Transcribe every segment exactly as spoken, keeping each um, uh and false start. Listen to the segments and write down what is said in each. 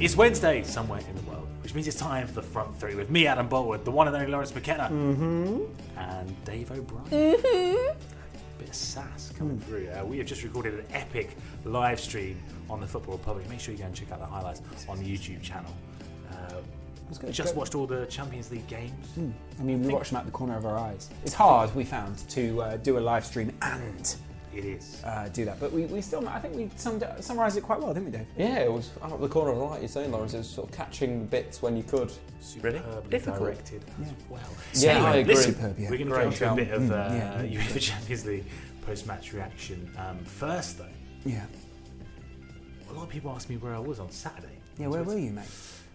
It's Wednesday somewhere in the world, which means it's time for the front three with me, Adam Boultwood, the one and only Lawrence McKenna, mm-hmm. and Dave O'Brien. Mm-hmm. Bit of sass coming mm. through. Uh, we have just recorded an epic live stream on the Football Republic. Make sure you go and check out the highlights on the YouTube channel. Uh, Good, just good. Watched all the Champions League games. Mm. I mean, we watched them out the corner of our eyes. It's hard, we found, to uh, do a live stream and... It is. Uh, do that. But we, we still, I think we summed, summarised it quite well, didn't we, Dave? Yeah, it was out of the corner of the light, you're saying, Lawrence. It was sort of catching bits when you could. Superbly difficult. Directed yeah. as well. So yeah, anyway, I agree. Listen, Superb, yeah. We're going to go into a bit of UEFA uh, mm, yeah. Champions League post-match reaction. Um, first, though, yeah. a lot of people asked me where I was on Saturday. Yeah, where were you, mate?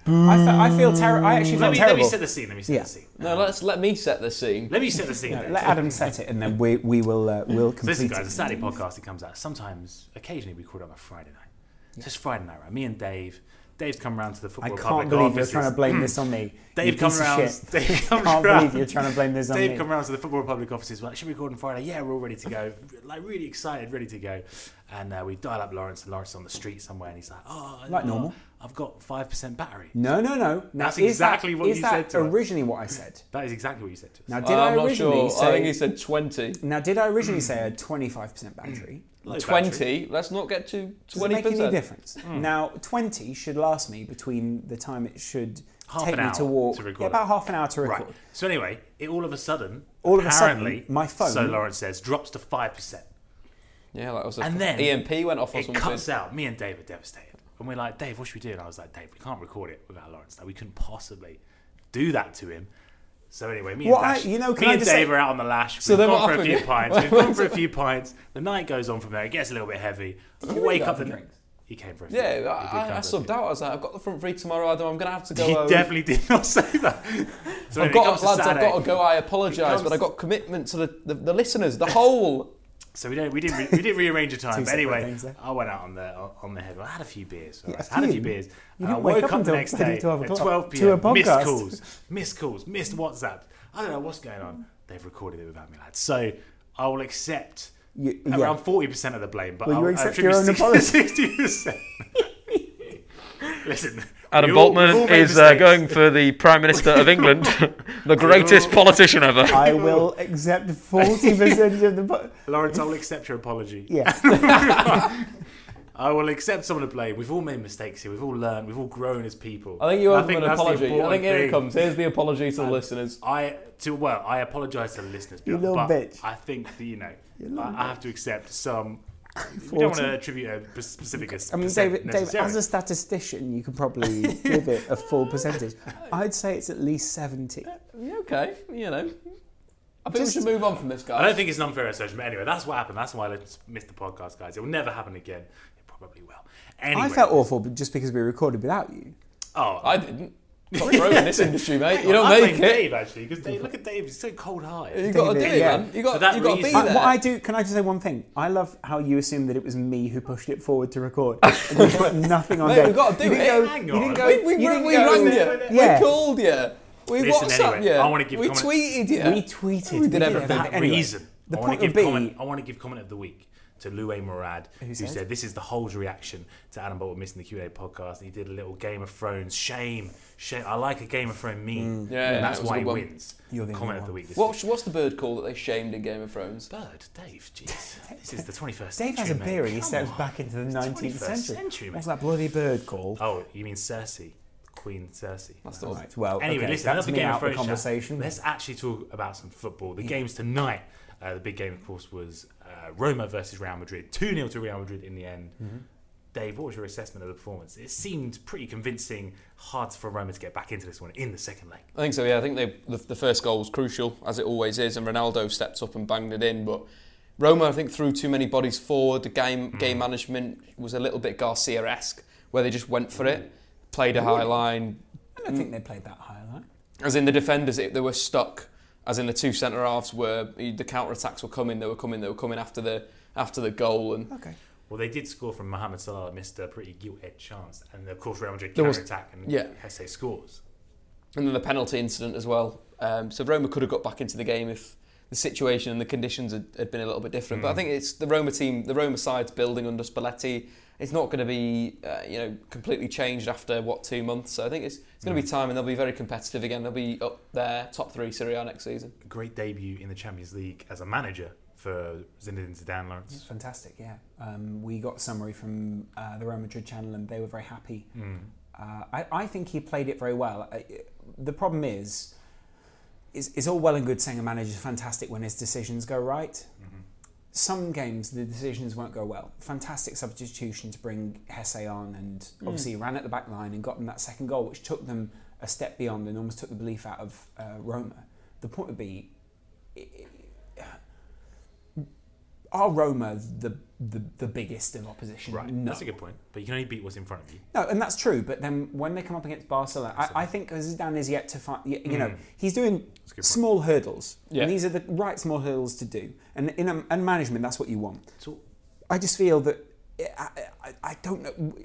I, fe- I feel terrible. I actually let feel me, terrible. Let me set the scene. Let me set yeah. the scene. No, let's let me set the scene. Let me set the scene. no, let Adam set it, and then we we will uh, will complete. So listen, guys, it. The Saturday podcast that comes out. Sometimes, occasionally, we call it on a Friday night. Yeah. So it's Friday night, right? Me and Dave. Dave's come round to the Football Republic. I can't believe offices. You're trying to blame this on me. Dave comes round. Dave comes round. I can't believe you're trying to blame this on Dave me. Dave comes round to the Football Republic offices. Well, should we record on Friday? Yeah, we're all ready to go. Like really excited, ready to go. And uh, we dial up Lawrence, and Lawrence is on the street somewhere, and he's like, "Oh, like no, normal. I've got five percent battery." No, no, no. Now, That's exactly that, what you said to us. Is that originally what I said? That is exactly what you said to us. Now, did uh, I I'm originally not sure. say? I think he said twenty. Now, did I originally say I had twenty-five percent battery? Low twenty, battery. Let's not get to twenty percent. Doesn't make any difference. Mm. Now, twenty should last me between the time it should half take me to walk. To yeah, about half an hour to record. Right. So anyway, it all of a sudden, all of a sudden, my phone, so Lawrence says, drops to five percent. Yeah, that was a and then E M P went off or something. It cuts out. Me and Dave are devastated. And we're like, Dave, what should we do? And I was like, Dave, we can't record it without Lawrence. Like, we couldn't possibly do that to him. So anyway, me and, I, Dash, you know, me and Dave say, are out on the lash. We've so gone for a few pints. We've gone for a few pints. The night goes on from there. It gets a little bit heavy. Did you wake up and drinks? He came for a few. Yeah, he I, I subbed out. I was like, I've got the front three tomorrow, Adam. I'm going to have to go You home. Definitely did not say that. So I've got, lads, I've got to go. I apologise, but I've got commitment to the, the, the listeners, the whole... So we don't we didn't we didn't rearrange the time. But anyway, I went out on the on the head. I had a few beers. Right? Yeah, I had a few beers. And I woke up, up the next day at twelve p.m. Missed calls, missed calls, missed WhatsApp. I don't know what's going on. They've recorded it without me, lads. So I will accept you, yeah. around forty percent of the blame, but well, I'll, you accept I'll your own apology. Sixty percent. Listen, Adam Boltman is uh, going for the Prime Minister of England, the greatest politician ever. I will accept forty percent of the... Po- Lawrence, I'll accept your apology. Yes. I will accept some of the blame. We've all made mistakes here. We've all learned. We've all grown as people. I think you owe him an apology. I think here it comes. Here's the apology to the listeners. I to well, I apologise to the listeners. But, you little but bitch. I think, the, you know, you I, I have to accept some... forty. We don't want to attribute a specific I mean, David, David, as a statistician, you could probably give it a full percentage. I'd say it's at least seventy. Uh, okay, you know. I think Just, we should move on from this, guys. I don't think it's an unfair assertion, but anyway, that's what happened. That's why I missed the podcast, guys. It will never happen again. It probably will. Anyway. I felt awful just because we recorded without you. Oh, I didn't. Got broken in this industry, mate. You don't I make it. Dave, actually, because Dave, look at Dave, he's so cold-hearted. You got to do it, yeah. man. You got, so you got to be there. I, what I do, can I just say one thing? I love how you assumed that it was me who pushed it forward to record. And we put nothing on Dave. We've got to do you it. Go, Hang on. Go, we we, we, we rang you. Yeah. We called you. We Listen, WhatsApp anyway, you. I want to give we comment. tweeted you. We tweeted. We did everything. For that reason, I want to give comment of the week to Lou A. Murad, who, who said, this is the Hole's reaction to Adam Bolt missing the Q and A podcast. He did a little Game of Thrones. Shame. Shame. I like a Game of Thrones meme. Mm. Yeah, and yeah, that's why he one. wins. You're the Comment of the week. This what, week. What's the bird called that they shamed in Game of Thrones? Bird? Dave? Jeez. This is the twenty-first Dave century, Dave has a beer and he steps back into the nineteenth century. century what's that bloody bird called? Oh, you mean Cersei. Queen Cersei. That's the right. Well, anyway, okay, listen, that's another Game of Thrones conversation. Let's actually talk about some football. The yeah. game's tonight. Uh, the big game, of course, was uh, Roma versus Real Madrid. two nil to Real Madrid in the end. Mm-hmm. Dave, what was your assessment of the performance? It seemed pretty convincing, hard for Roma to get back into this one in the second leg. I think so, yeah. I think they, the, the first goal was crucial, as it always is, and Ronaldo stepped up and banged it in. But Roma, I think, threw too many bodies forward. The game, mm. game management was a little bit Garcia-esque, where they just went for it, played a high line. I don't think they played that high line. As in the defenders, it, they were stuck. As in the two centre-halves were, the counter-attacks were coming, they were coming, they were coming after the after the goal. And okay. Well, they did score from Mohamed Salah, missed a pretty gilt-edged chance, and of course Real Madrid counter-attack and yeah. Hesse scores. And then the penalty incident as well. Um, so Roma could have got back into the game if the situation and the conditions had, had been a little bit different. Mm. But I think it's the Roma team, the Roma side's building under Spalletti. It's not going to be uh, you know, completely changed after, what, two months. So I think it's, it's going to mm. be time, and they'll be very competitive again. They'll be up there, top three Serie A next season. Great debut in the Champions League as a manager for Zinedine Zidane, Lawrence. It's fantastic, yeah. Um, we got a summary from uh, the Real Madrid channel, and they were very happy. Mm. Uh, I, I think he played it very well. I, the problem is, is, it's all well and good saying a manager's fantastic when his decisions go right. Mm-hmm. Some games, the decisions won't go well. Fantastic substitution to bring Hesse on, and obviously mm. ran at the back line and got them that second goal, which took them a step beyond and almost took the belief out of uh, Roma. The point would be, it, are Roma the, the the biggest of opposition? Right, no. That's a good point. But you can only beat what's in front of you. No, and that's true. But then when they come up against Barcelona, I, I think Zidane is yet to find. You mm. know, he's doing small hurdles. Yeah. And these are the right small hurdles to do. And in a, and management, that's what you want. So, I just feel that I, I, I don't know.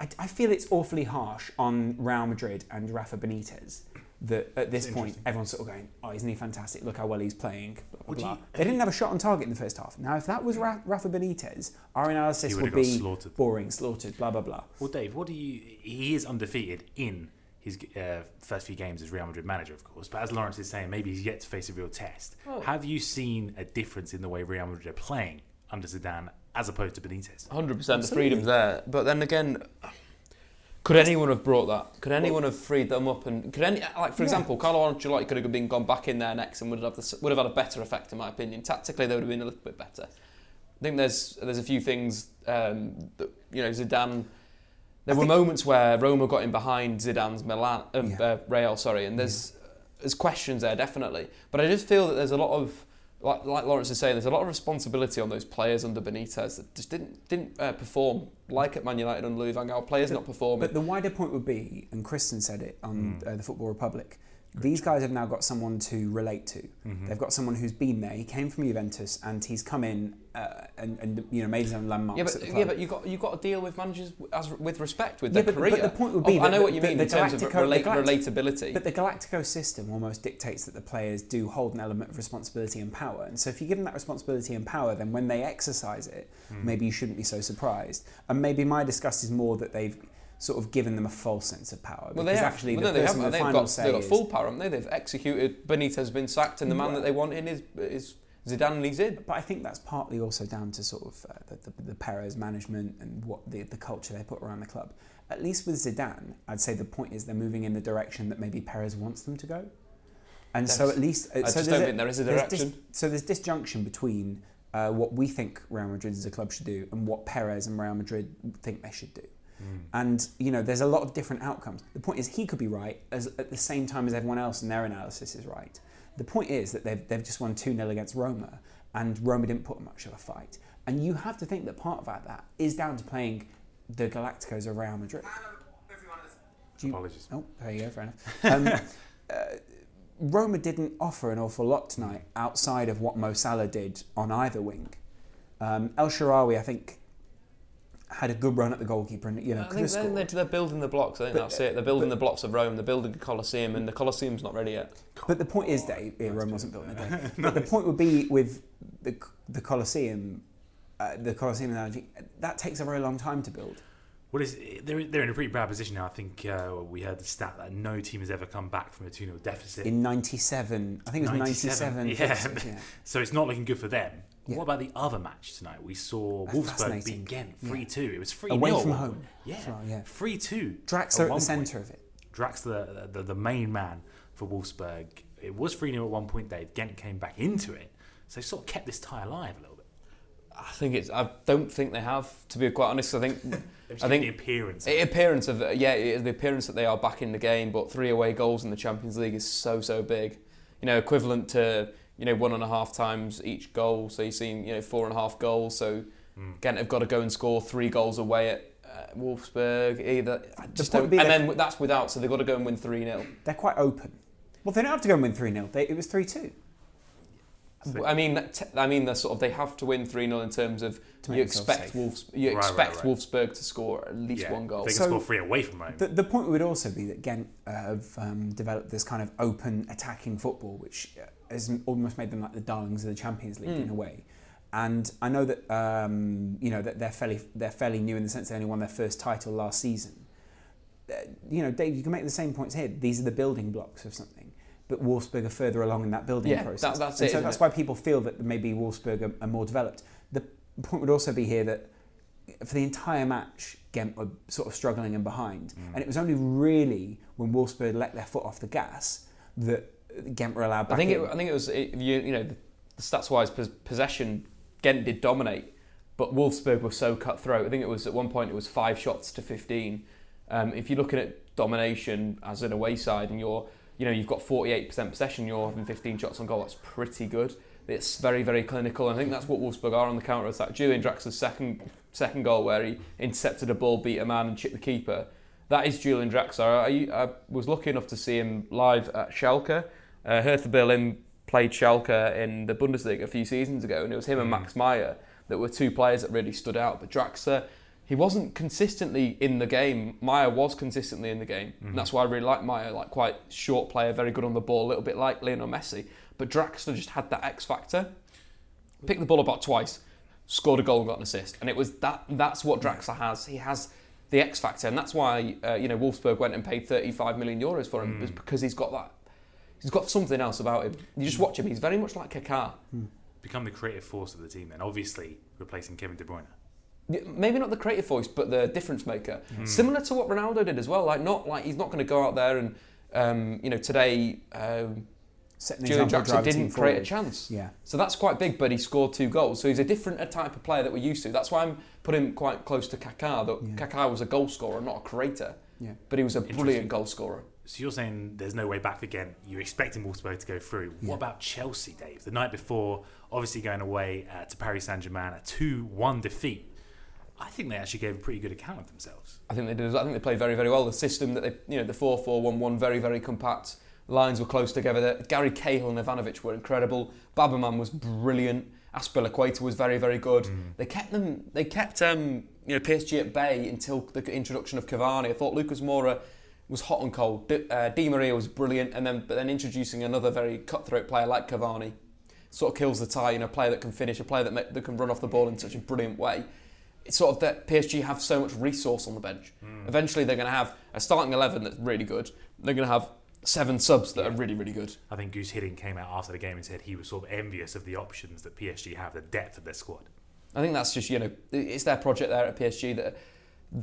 I, I feel it's awfully harsh on Real Madrid and Rafa Benitez. That at this point, everyone's sort of going, oh, isn't he fantastic? Look how well he's playing. Blah, blah, blah. They didn't have a shot on target in the first half. Now, if that was Ra Rafa Benitez, our analysis would be slaughtered. boring, slaughtered, blah, blah, blah. Well, Dave, what do you... He is undefeated in his uh, first few games as Real Madrid manager, of course. But as Lawrence is saying, maybe he's yet to face a real test. Oh. Have you seen a difference in the way Real Madrid are playing under Zidane as opposed to Benitez? one hundred percent. Absolutely. The freedom's there. But then again... Could anyone have brought that? Could anyone have freed them up? And could any, like for yeah. example, Carlo Ancelotti could have been gone back in there next and would have the, would have had a better effect, in my opinion. Tactically, they would have been a little bit better. I think there's there's a few things um, that you know Zidane. There I were moments where Roma got in behind Zidane's Milan, um, yeah. uh, Real, sorry, and there's yeah. there's questions there definitely. But I just feel that there's a lot of like, like Lawrence is saying, there's a lot of responsibility on those players under Benitez that just didn't didn't uh, perform. Like at Man United and Louis Van Gaal, players but, not performing. But the wider point would be, and Kristen said it on mm. uh, the Football Republic, Great. These guys have now got someone to relate to. Mm-hmm. They've got someone who's been there. He came from Juventus, and he's come in uh, and, and you know made his own landmarks. Yeah, but at the club. yeah, but you got you got to deal with managers as with respect with yeah, their but, career. But the point would be, oh, that I know the, what you the, mean the in Galactico, terms of relate, relatability. But the Galactico system almost dictates that the players do hold an element of responsibility and power. And so, if you give them that responsibility and power, then when they exercise it, mm. maybe you shouldn't be so surprised. And maybe my disgust is more that they've sort of given them a false sense of power. Well, they have. Actually, well, the no, they have. The they've, got, they've got full power, haven't they? They've executed. Benitez has been sacked, and the man well, that they want in is, is Zidane. He's in. But I think that's partly also down to sort of uh, the, the, the Perez management and what the, the culture they put around the club. At least with Zidane, I'd say the point is they're moving in the direction that maybe Perez wants them to go. And that's, so at least, uh, I so just don't a, think there is a direction. There's dis, so there's disjunction between uh, what we think Real Madrid as a club should do and what Perez and Real Madrid think they should do. Mm. And, you know, there's a lot of different outcomes. The point is he could be right as, at the same time as everyone else, and their analysis is right. The point is that they've, they've just won two nil against Roma, and Roma didn't put much of a fight. And you have to think that part of that is down to playing the Galacticos of Real Madrid. You, Apologies. Oh, there you go, fair enough. Um, uh, Roma didn't offer an awful lot tonight outside of what Mo Salah did on either wing. Um, El Shaarawy, I think... had a good run at the goalkeeper, and you know. I think they're, they're building the blocks. I think but, that's it. They're building the blocks of Rome. They're building the Colosseum, and the Colosseum's not ready yet. But the point is, Dave, yeah, Rome wasn't built in a day. Nice. But the point would be with the the Colosseum, uh, the Colosseum analogy. That takes a very long time to build. Well, is they're they're in a pretty bad position now. I think uh, we heard the stat that no team has ever come back from a two nil deficit in ninety-seven. I think it was ninety-seven. ninety-seven yeah. yeah. So it's not looking good for them. Yeah. What about the other match tonight? We saw That's Wolfsburg beat Ghent three two. Yeah. It was three nil. Away from home. Yeah, three two. Yeah. Draxler at, at the centre of it. Draxler, the, the, the main man for Wolfsburg. It was three nil at one point, Dave. Ghent came back into it. So sort of kept this tie alive a little bit. I think it's. I don't think they have. To be quite honest, I think. I think the appearance. The appearance of yeah, it is the appearance that they are back in the game. But three away goals in the Champions League is so so big. You know, equivalent to you know one and a half times each goal. So you've seen you know four and a half goals. So mm. Ghent have got to go and score three goals away at uh, Wolfsburg. Either I just don't, and then that's without. So they've got to go and win three nil. They're quite open. Well, they don't have to go and win three nil. It was three two. So I mean, I mean, they sort of they have to win three nil in terms of you expect Wolfs, you right, expect right, right. Wolfsburg to score at least yeah, one goal. They can so score three away from home. The, the point would also be that Ghent uh, have um, developed this kind of open attacking football, which has almost made them like the darlings of the Champions League mm. in a way. And I know that um, you know that they're fairly they're fairly new in the sense they only won their first title last season. Uh, you know, Dave, you can make the same points here. These are the building blocks of something. But Wolfsburg are further along in that building yeah, process. That, that's and it, so that's it? why people feel that maybe Wolfsburg are, are more developed. The point would also be here that for the entire match, Ghent were sort of struggling and behind. Mm. And it was only really when Wolfsburg let their foot off the gas that Ghent were allowed back I think in. It, I think it was, it, you, you know, the stats-wise possession, Ghent did dominate, but Wolfsburg were so cutthroat. I think it was, at one point, it was five shots to fifteen. Um, if you're looking at domination as an away side and you're You know, you've got forty-eight percent possession, you're having fifteen shots on goal, that's pretty good. It's very, very clinical, and I think that's what Wolfsburg are on the counter-attack. Julian Draxler's second second goal where he intercepted a ball, beat a man and chipped the keeper. That is Julian Draxler. I, I was lucky enough to see him live at Schalke. Uh, Hertha Berlin played Schalke in the Bundesliga a few seasons ago, and it was him and Max Meyer that were two players that really stood out. But Draxler, he wasn't consistently in the game. Meyer was consistently in the game. Mm-hmm. That's why I really like Meyer, like quite short player, very good on the ball, a little bit like Lionel Messi. But Draxler just had that X factor. Picked the ball about twice, scored a goal and got an assist. And it was that that's what Draxler has. He has the X factor, and that's why uh, you know Wolfsburg went and paid thirty-five million euros for him, mm. is because he's got that he's got something else about him. You just watch him, he's very much like Kaká. Mm. Become the creative force of the team then, obviously replacing Kevin De Bruyne. Maybe not the creative voice, but the difference maker. Mm. Similar to what Ronaldo did as well. Like not like he's not going to go out there and um, you know today um, Julian Draxler didn't create a chance. Yeah. So that's quite big, but he scored two goals. So he's a different type of player that we're used to. That's why I'm putting him quite close to Kaká. That yeah. Kaká was a goal scorer, not a creator. Yeah. But he was a brilliant goal scorer. So you're saying there's no way back again. You're expecting Wolfsburg to go through. Yeah. What about Chelsea, Dave? The night before, obviously going away uh, to Paris Saint-Germain, a two one defeat. I think they actually gave a pretty good account of themselves. I think they did. I think they played very, very well. The system that they, you know, the four four one one, very, very compact. Lines were close together. Gary Cahill and Ivanovic were incredible. Babberman was brilliant. Aspilicueta was very, very good. Mm. They kept them. They kept um, you know P S G at bay until the introduction of Cavani. I thought Lucas Moura was hot and cold. Di, uh, Di Maria was brilliant, and then but then introducing another very cutthroat player like Cavani sort of kills the tie. You know, a player that can finish, a player that make, that can run off the ball in such a brilliant way. It's sort of that P S G have so much resource on the bench. Mm. Eventually they're going to have a starting eleven that's really good. They're going to have seven subs that yeah. are really, really good. I think Goose Hiddink came out after the game and said he was sort of envious of the options that P S G have, the depth of their squad. I think that's just, you know, it's their project there at P S G that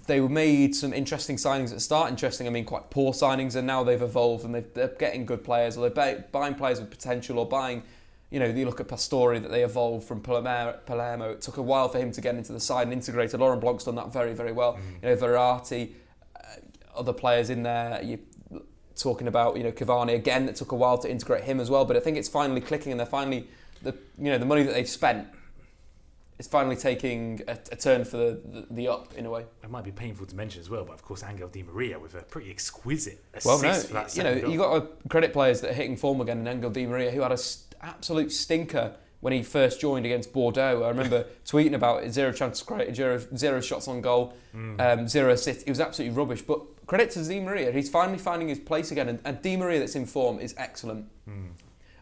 they made some interesting signings at the start. Interesting, I mean quite poor signings, and now they've evolved and they've, they're getting good players, or they're buying players with potential, or buying... You know, you look at Pastore, that they evolved from Palermo. It took a while for him to get into the side and integrated. Laurent Blanc's done that very, very well. Mm. You know, Verratti, uh, other players in there. You're talking about, you know, Cavani again. It took a while to integrate him as well. But I think it's finally clicking, and they're finally, the you know, the money that they've spent is finally taking a, a turn for the, the, the up in a way. It might be painful to mention as well, but of course, Angel Di Maria with a pretty exquisite assist. Well, no, for that you know, goal. You got to credit players that are hitting form again, and Angel Di Maria, who had a absolute stinker when he first joined against Bordeaux. I remember tweeting about it, zero chances created, zero, zero shots on goal, mm. um, zero assists. It was absolutely rubbish. But credit to Di Maria, he's finally finding his place again. And, and Di Maria that's in form is excellent. Mm.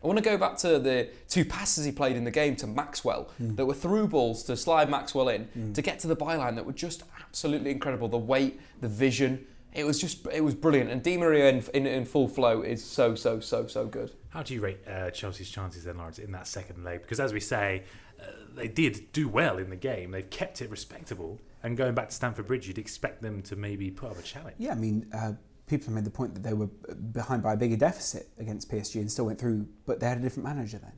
I want to go back to the two passes he played in the game to Maxwell mm. that were through balls to slide Maxwell in mm. to get to the byline that were just absolutely incredible. The weight, the vision. It was just, it was brilliant. And Di Maria in, in, in full flow is so, so, so, so good. How do you rate uh, Chelsea's chances then, Lawrence, in that second leg? Because as we say, uh, they did do well in the game. They've kept it respectable. And going back to Stamford Bridge, you'd expect them to maybe put up a challenge. Yeah, I mean, uh, people have made the point that they were behind by a bigger deficit against P S G and still went through, but they had a different manager then.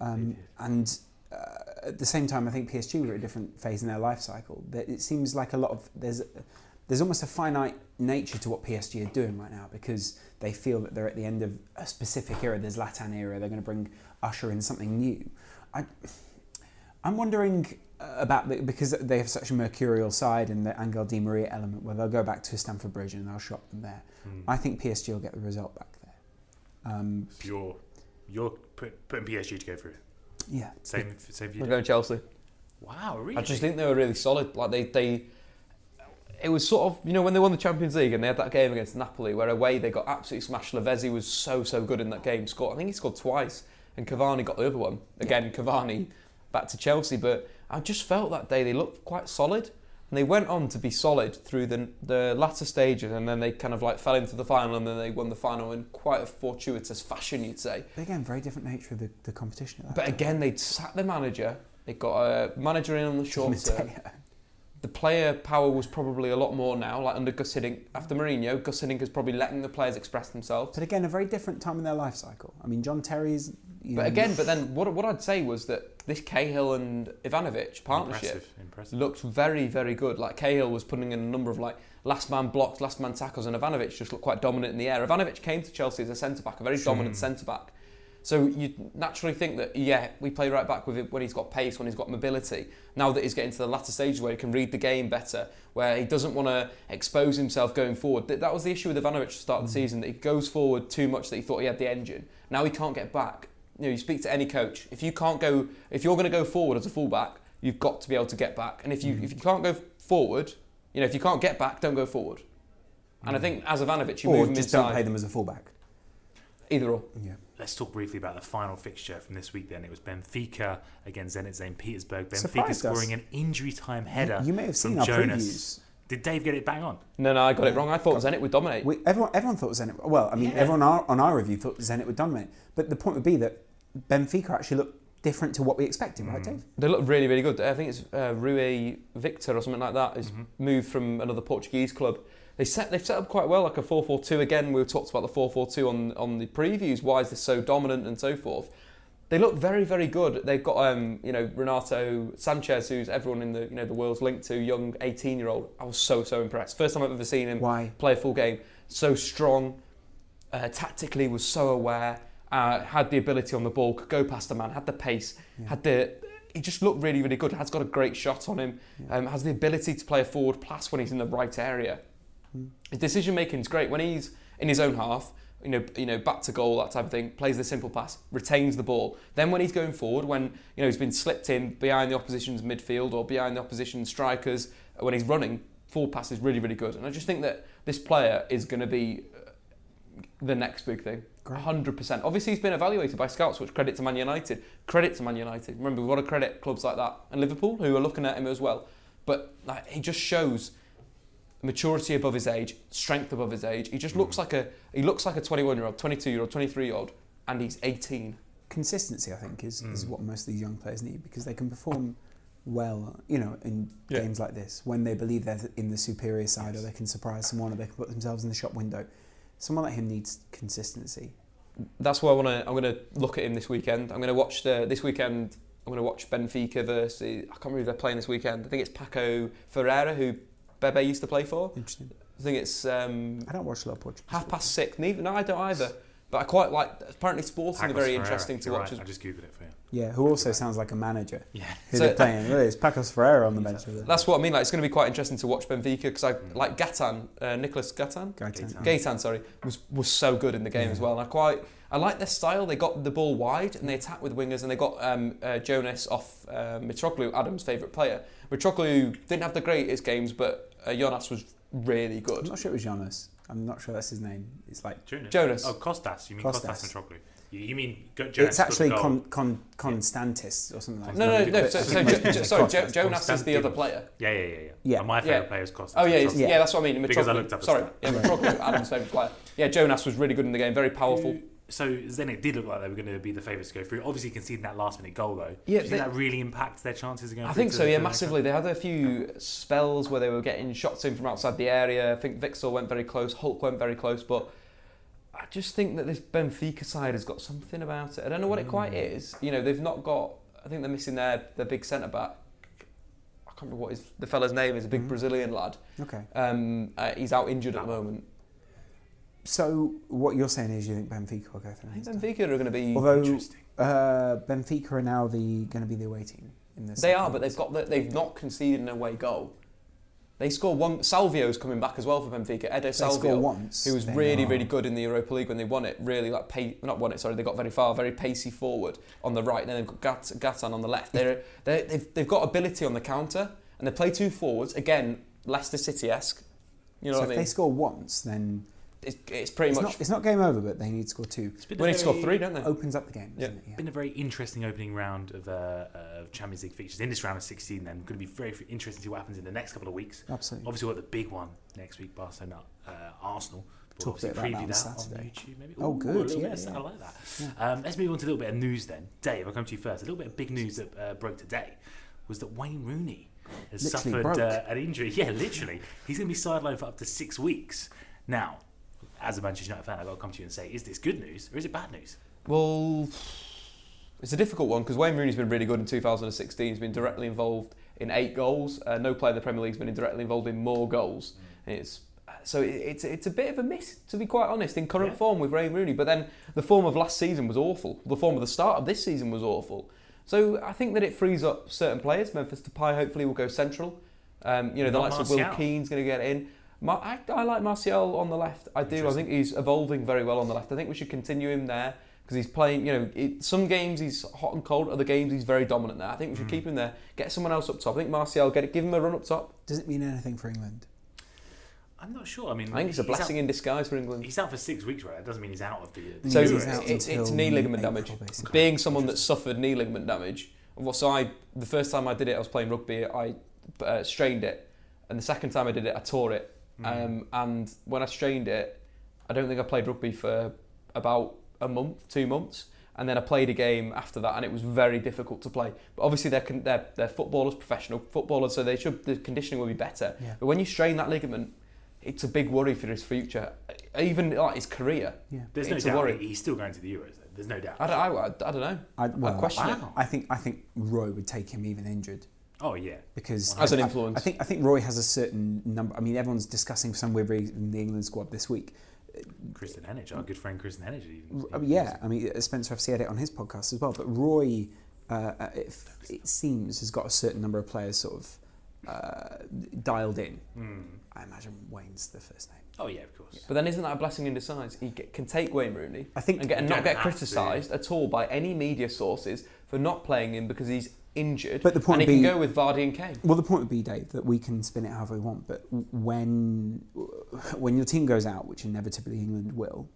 Um, and uh, at the same time, I think P S G were at a different phase in their life cycle. It seems like a lot of there's there's almost a finite nature to what P S G are doing right now, because they feel that they're at the end of a specific era. There's Zlatan era. They're going to bring Usher in, something new. I, I'm wondering about the, because they have such a mercurial side in the Angel Di Maria element, where they'll go back to Stamford Bridge and they'll shop them there. Mm. I think P S G will get the result back there. Um, so you're you're putting P S G to go through. Yeah, same. Same. We're going Chelsea. Wow, really? I just think they were really solid. Like they, they, it was sort of, you know, when they won the Champions League and they had that game against Napoli where away they got absolutely smashed. Lavezzi was so so good in that game. Scored, I think he scored twice, and Cavani got the other one. Again, yeah. Cavani back to Chelsea, but I just felt that day they looked quite solid, and they went on to be solid through the the latter stages, and then they kind of like fell into the final, and then they won the final in quite a fortuitous fashion, you'd say. But again, very different nature of the, the competition. At that but time. Again, they'd sacked their manager. They got a manager in on the short term. The player power was probably a lot more now, like under Gus Hiddink. After Mourinho, Gus Hiddink is probably letting the players express themselves. But again, a very different time in their life cycle. I mean, John Terry's... But know, again, but then what, what I'd say was that this Cahill and Ivanovic partnership impressive, impressive. looked very, very good. Like Cahill was putting in a number of like last man blocks, last man tackles, and Ivanovic just looked quite dominant in the air. Ivanovic came to Chelsea as a centre-back, a very dominant mm. centre-back. So you naturally think that, yeah, we play right back with it when he's got pace, when he's got mobility. Now that he's getting to the latter stages where he can read the game better, where he doesn't want to expose himself going forward. That was the issue with Ivanovic at the start of the mm. season, that he goes forward too much, that he thought he had the engine. Now he can't get back. You know, you speak to any coach. If you can't go, if you're going to go forward as a fullback, you've got to be able to get back. And if you mm. if you can't go forward, you know, if you can't get back, don't go forward. Mm. And I think as Ivanovic, you or move him inside. Or just don't play them as a fullback. Either or. Yeah. Let's talk briefly about the final fixture from this week then. It was Benfica against Zenit Saint Petersburg. Benfica Surprised scoring us. an injury time header you, you may have seen from our Jonas. Previews. Did Dave get it bang on? No, no, I got yeah. it wrong. I thought God. Zenit would dominate. We, everyone, everyone thought Zenit... Well, I mean, yeah. everyone on our, on our review thought Zenit would dominate. But the point would be that Benfica actually looked different to what we expected, mm. right, Dave? They looked really, really good. I think it's uh, Rui Victor or something like that has mm-hmm. moved from another Portuguese club. They set, they've set up quite well, like a four four two. Again, we talked about the four four two on, on the previews. Why is this so dominant and so forth? They look very, very good. They've got, um, you know, Renato Sanchez, who's everyone in the, you know, the world's linked to, young eighteen-year-old. I was so, so impressed. First time I've ever seen him Why? play a full game. So strong, uh, tactically was so aware, uh, had the ability on the ball, could go past a man, had the pace, yeah. had the... He just looked really, really good. Has got a great shot on him, yeah. um, has the ability to play a forward pass when he's in the right area. His decision making is great when he's in his own half, you know, you know, back to goal, that type of thing. Plays the simple pass, retains the ball. Then when he's going forward, when you know he's been slipped in behind the opposition's midfield or behind the opposition's strikers, when he's running, full pass is really, really good. And I just think that this player is going to be the next big thing, one hundred percent. Obviously, he's been evaluated by scouts, which credit to Man United, credit to Man United. Remember, we want to credit clubs like that and Liverpool who are looking at him as well. But like, he just shows. Maturity above his age, strength above his age. He just mm. looks like a he looks like a twenty-one-year-old, twenty-two-year-old, twenty-three-year-old, and he's eighteen. Consistency, I think, is, mm. is what most of these young players need, because they can perform well, you know, in yeah. games like this when they believe they're in the superior side, yes. or they can surprise someone, or they can put themselves in the shop window. Someone like him needs consistency. That's why I want to. I'm going to look at him this weekend. I'm going to watch the this weekend. I'm going to watch Benfica versus. I can't remember if they're playing this weekend. I think it's Paco Ferreira who. Bebe used to play for. Interesting. I think it's. Um, I don't watch a lot of Portuguese. Half past six. Neither. No, I don't either. But I quite like. Apparently, Sporting Pacos are very Ferreira. Interesting to You're watch. Right. I just googled it for you. Yeah, who also sounds like a manager. Yeah. Who so, they're playing? Really, it's Kostas Mitroglou on the bench. That's what I mean. Like, it's going to be quite interesting to watch Benfica because I mm. like Gatan, uh, Nicholas Gatan. Gatan. Gatan, sorry, was was so good in the game yeah. as well. And I quite. I like their style. They got the ball wide and they attacked with wingers, and they got um, uh, Jonas off uh, Mitroglou, Adam's favourite player. Mitroglou didn't have the greatest games, but uh, Jonas was really good. I'm not sure it was Jonas. I'm not sure that's his name. It's like Jonas. Jonas. Oh, Kostas. You mean Kostas, Kostas Mitroglou. You, you mean Jonas. It's actually Con, Con, Constantis or something like that. No, no, no. no so, so, jo, sorry, jo, Jonas is the other player. Yeah, yeah, yeah. yeah. yeah. And my favourite yeah. player is Kostas. Oh, yeah, yeah, yeah, that's what I mean. Mitroglou. Because I looked up Sorry, yeah, Mitroglou, Adam's favourite player. Yeah, Jonas was really good in the game, very powerful. So Zenit did look like they were going to be the favourites to go through. Obviously conceding that last minute goal though. Yeah, did that really impact their chances of going I through? I think so, yeah, massively. They had a few spells where they were getting shots in from outside the area. I think Vixel went very close, Hulk went very close, but I just think that this Benfica side has got something about it. I don't know what it quite is. You know, they've not got I think they're missing their, their big centre back. I can't remember what his, the fella's name is, a big mm-hmm. Brazilian lad. Okay. Um, uh, he's out injured at the moment. So what you're saying is you think Benfica will go through? I think Benfica time. are going to be Although, interesting. Uh, Benfica are now the going to be the away team in this. They are, but they've got the, they've not conceded an away goal. They score one. Salvio's coming back as well for Benfica. Edo Salvio, once, who was really, are. really good in the Europa League when they won it. Really, like pay, not won it. Sorry, they got very far, very pacey forward on the right. And then they've got Gatan on the left. They're, they're, they've they've got ability on the counter, and they play two forwards again. Leicester City-esque. You know so what I mean? If they score once, then. It's, it's pretty it's much... Not, it's not game over, but they need to score two. They need to score three, don't they? Opens up the game, doesn't yeah. it? Yeah. It's been a very interesting opening round of, uh, of Champions League features. In this round of sixteen, then, going to be very interesting to see what happens in the next couple of weeks. Absolutely. Obviously, we've got the big one next week, Barcelona, uh, Arsenal. We'll Talk a bit about that on Saturday. On YouTube, maybe. Ooh, oh, good. Yeah, bit, yeah. I like that. Yeah. Um, let's move on to a little bit of news, then. Dave, I'll come to you first. A little bit of big news that uh, broke today was that Wayne Rooney has literally suffered uh, an injury. Yeah, literally. He's going to be sidelined for up to six weeks. Now... As a Manchester United fan, I've got to come to you and say, is this good news or is it bad news? Well, it's a difficult one because Wayne Rooney's been really good in two thousand sixteen. He's been directly involved in eight goals. Uh, no player in the Premier League's been directly involved in more goals. Mm. And it's so it, it's it's a bit of a miss, to be quite honest, in current yeah. form with Wayne Rooney. But then the form of last season was awful. The form of the start of this season was awful. So I think that it frees up certain players. Memphis Depay hopefully will go central. Um, you know, the likes of Will Keane's going to get in. Mar- I, I like Martial on the left. I do. I think he's evolving very well on the left. I think we should continue him there because he's playing, you know, it, some games he's hot and cold, other games he's very dominant there. I think we should mm. keep him there. Get someone else up top. I think Martial, get it, give him a run up top. Does it mean anything for England? I'm not sure. I mean, I think it's a blessing out, in disguise for England. He's out for six weeks, right? That doesn't mean he's out of the... the so it's, out it's, it's knee ligament April, damage. Basically. Being someone that suffered knee ligament damage, whilst I, the first time I did it, I was playing rugby, I uh, strained it. And the second time I did it, I tore it. Mm. Um, and when I strained it, I don't think I played rugby for about a month, two months, and then I played a game after that, and it was very difficult to play. But obviously, they're con- they're, they're footballers, professional footballers, so they should the conditioning will be better. Yeah. But when you strain that ligament, it's a big worry for his future, even like his career. Yeah. There's it's no doubt a worry. He's still going to the Euros. Though. There's no doubt. I don't, I, I don't know. I, well, I question wow. it. I think I think Roy would take him even injured. Oh yeah, because as I, an influence, I, I think I think Roy has a certain number. I mean, everyone's discussing for some weird reason the England squad this week. Kristen Henich, our good friend Kristen Henich. Even, even yeah, was. I mean, Spencer F C had it on his podcast as well. But Roy, uh, it, it seems, has got a certain number of players sort of uh, dialed in. Mm. I imagine Wayne's the first name. Oh yeah, of course. Yeah. But then isn't that a blessing in disguise? He get, can take Wayne Rooney, I think, and, get, and not get criticised at all by any media sources for not playing him because he's injured, but the point and he be, can go with Vardy and Kane. Well, the point would be, Dave, that we can spin it however we want, but when when your team goes out, which inevitably England will,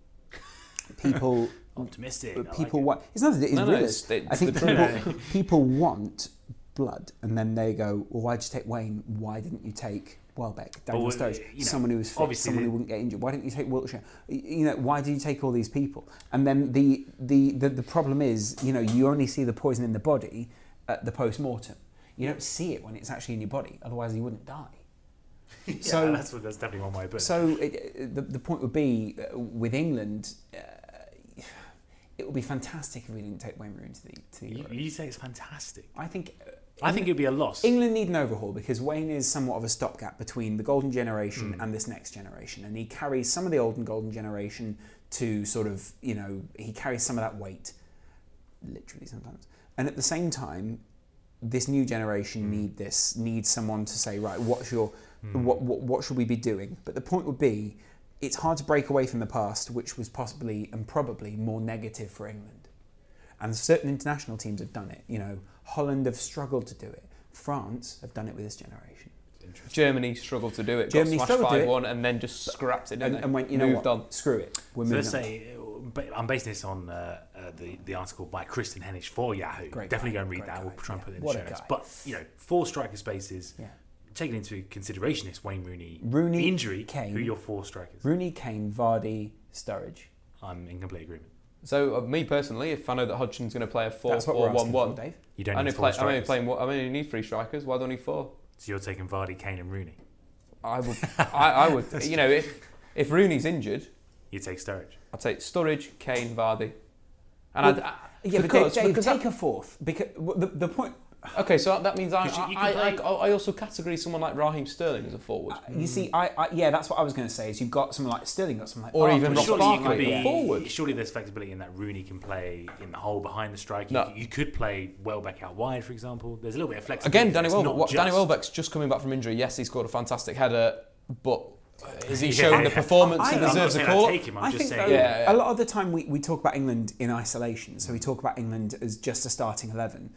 people optimistic. People like want. It. It's not that it is no, no, it's, it's I think people, people want blood, and then they go, "Well, why'd you take Wayne? Why didn't you take Welbeck, Daniel Sturridge, you know, someone who was fit, someone who wouldn't get injured? Why didn't you take Wiltshire? You know, why do you take all these people?" And then the the the, the problem is, you know, you only see the poison in the body. At the post-mortem, you don't see it when it's actually in your body. Otherwise, you wouldn't die. yeah, so that's, that's definitely one way. But so it, the the point would be uh, with England, uh, it would be fantastic if we didn't take Wayne Rooney to the to the you, Euro. You say it's fantastic. I think uh, I England, think it'd be a loss. England need an overhaul because Wayne is somewhat of a stopgap between the golden generation mm. and this next generation, and he carries some of the olden golden generation to sort of you know he carries some of that weight, literally sometimes. And at the same time, this new generation mm. need this needs someone to say, right, what's your, mm. what, what what should we be doing? But the point would be, it's hard to break away from the past, which was possibly and probably more negative for England. And certain international teams have done it. You know, Holland have struggled to do it. France have done it with this generation. Germany struggled to do it. Germany got smashed five one and then just scrapped it didn't and, they? and went, you know, moved on. Screw it. We're so moving let's on. Say, I'm basing this on uh, uh, the, the article by Kristen Henich for Yahoo. Great Definitely guy, go and read that. Guy. We'll try and yeah. put it in the show notes. But, you know, four striker spaces. Yeah. Taking into consideration this Wayne Rooney, Rooney injury, Kane, who are your four strikers? Rooney, Kane, Vardy, Sturridge. I'm in complete agreement. So, uh, me personally, if I know that Hodgson's going to play a four four one one, Dave. You don't need four play, I'm only playing. I only need three strikers. Why do I need four? So you're taking Vardy, Kane and Rooney? I would. I, I would. You know, if if Rooney's injured... You take Sturridge. I'd take Sturridge, Kane, Vardy. And well, I'd, I, yeah, because, but Dave, because take that, a fourth. Because the the point. Okay, so that means I I, I, I also categorise someone like Raheem Sterling as a forward. Uh, you mm. see, I, I yeah, that's what I was going to say. Is you've got someone like Sterling, got someone like, or oh, even Ross Barkley like be, a forward. Surely there's flexibility in that. Rooney can play in the hole behind the strike. No. You, you could play Welbeck out wide, for example. There's a little bit of flexibility. Again, Danny Welbeck. Danny Welbeck's just coming back from injury. Yes, he scored a fantastic header, but. Is he showing the performance that deserves a call? I take him, I'm I just think saying. Though, yeah, yeah. A lot of the time we, we talk about England in isolation, so we talk about England as just a starting eleven.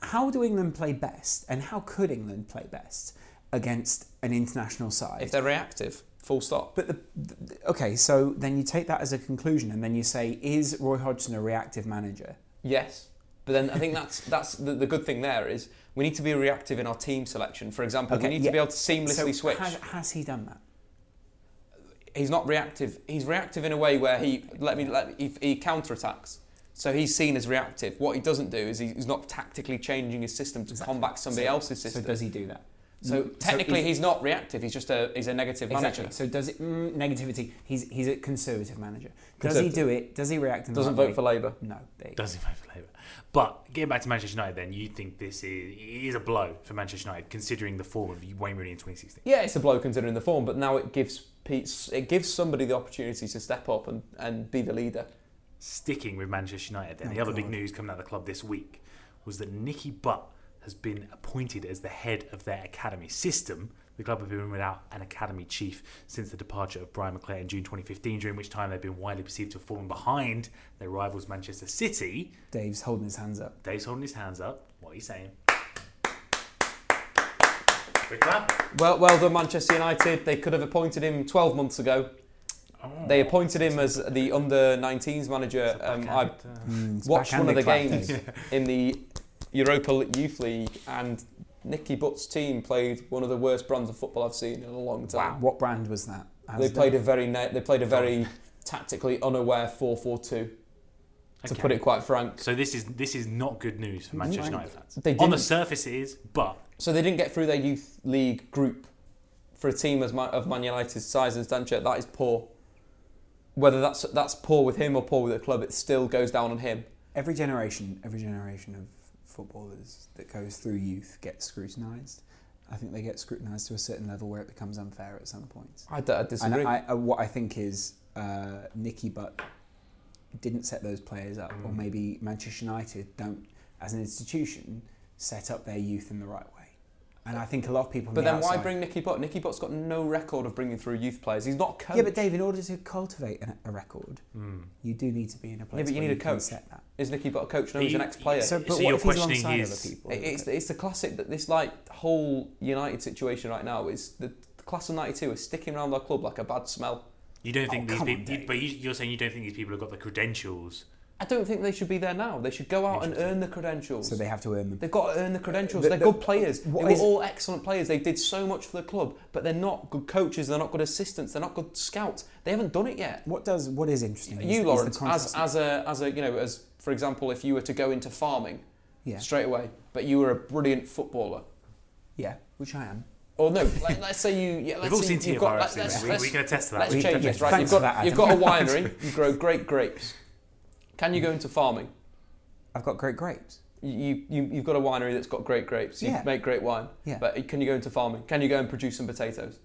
How do England play best, and how could England play best against an international side? If they're reactive, full stop. But the, the, okay, so then you take that as a conclusion, and then you say, is Roy Hodgson a reactive manager? Yes, but then I think that's that's the, the good thing there is we need to be reactive in our team selection. For example, okay, we need yeah. to be able to seamlessly so switch. Has, has he done that? He's not reactive. He's reactive in a way where he let me, let me he, he counterattacks. So he's seen as reactive. What he doesn't do is he's not tactically changing his system to exactly. combat somebody so, else's system. So does he do that? So mm, technically, so he's not reactive. He's just a he's a negative exactly. manager. So does it mm, negativity? He's he's a conservative manager. Does conservative. he do it? Does he react? In doesn't vote way? for Labour. No. Doesn't vote for Labour. But getting back to Manchester United, then you think this is it is a blow for Manchester United considering the form of Wayne Rooney in twenty sixteen? Yeah, it's a blow considering the form, but now it gives. It gives somebody the opportunity to step up and, and be the leader. Sticking with Manchester United then, oh the other God. big news coming out of the club this week was that Nicky Butt has been appointed as the head of their academy system. The club have been without an academy chief since the departure of Brian McClare in June twenty fifteen, during which time they've been widely perceived to have fallen behind their rivals Manchester City. Dave's holding his hands up. Dave's holding his hands up. What are you saying? Well, well done, Manchester United. They could have appointed him twelve months ago. Oh, they appointed him as the under nineteens manager. Um, I mm, watched one of the games yeah. in the Europa Youth League, and Nicky Butt's team played one of the worst brands of football I've seen in a long time. Wow, what brand was that? How's they played done? a very they played a very tactically unaware four four two. To okay. put it quite frank. So this is this is not good news for Manchester right. United fans. They On the surface it is, but... So they didn't get through their youth league group for a team as Man, of Man United's size and stature. That is poor. Whether that's that's poor with him or poor with the club, it still goes down on him. Every generation, every generation of footballers that goes through youth gets scrutinised. I think they get scrutinised to a certain level where it becomes unfair at some point. I, I disagree. And I, I, what I think is uh, Nicky Butt... didn't set those players up, or maybe Manchester United don't, as an institution, set up their youth in the right way. And I think a lot of people... But the then outside, why bring Nicky Butt? Nicky Butt's got no record of bringing through youth players. He's not a coach. Yeah, but Dave, in order to cultivate an, a record, mm. you do need to be in a place yeah, but you need a coach. Set that. Is Nicky Butt a coach? No, he, he's an ex-player. So, but so what you're if questioning he's his... other people? It's, it's the classic, that this like whole United situation right now is the class of ninety-two is sticking around our club like a bad smell. You don't think oh, these people, on, you, but you, you're saying you don't think these people have got the credentials. I don't think they should be there now. They should go out and earn the credentials. So they have to earn them. They've got to earn the credentials. The, the, they're good players. They were all excellent players. They did so much for the club, but they're not good coaches. They're not good assistants. They're not good scouts. They haven't done it yet. What does what is interesting? You, is, Lawrence, is as as a as a you know as for example, if you were to go into farming, yeah. straight away, but you were a brilliant footballer, yeah, which I am. Or no, like, let's say you... Yeah, let's We've all seen T F R. Got, let's, let's, we, let's, we can attest to that. Let's we change this, right? You've got, that, you've got a winery, you grow great grapes. Can you go into farming? I've got great grapes. You, you, you've got a winery that's got great grapes. You yeah. make great wine. Yeah. But can you go into farming? Can you go and produce some potatoes?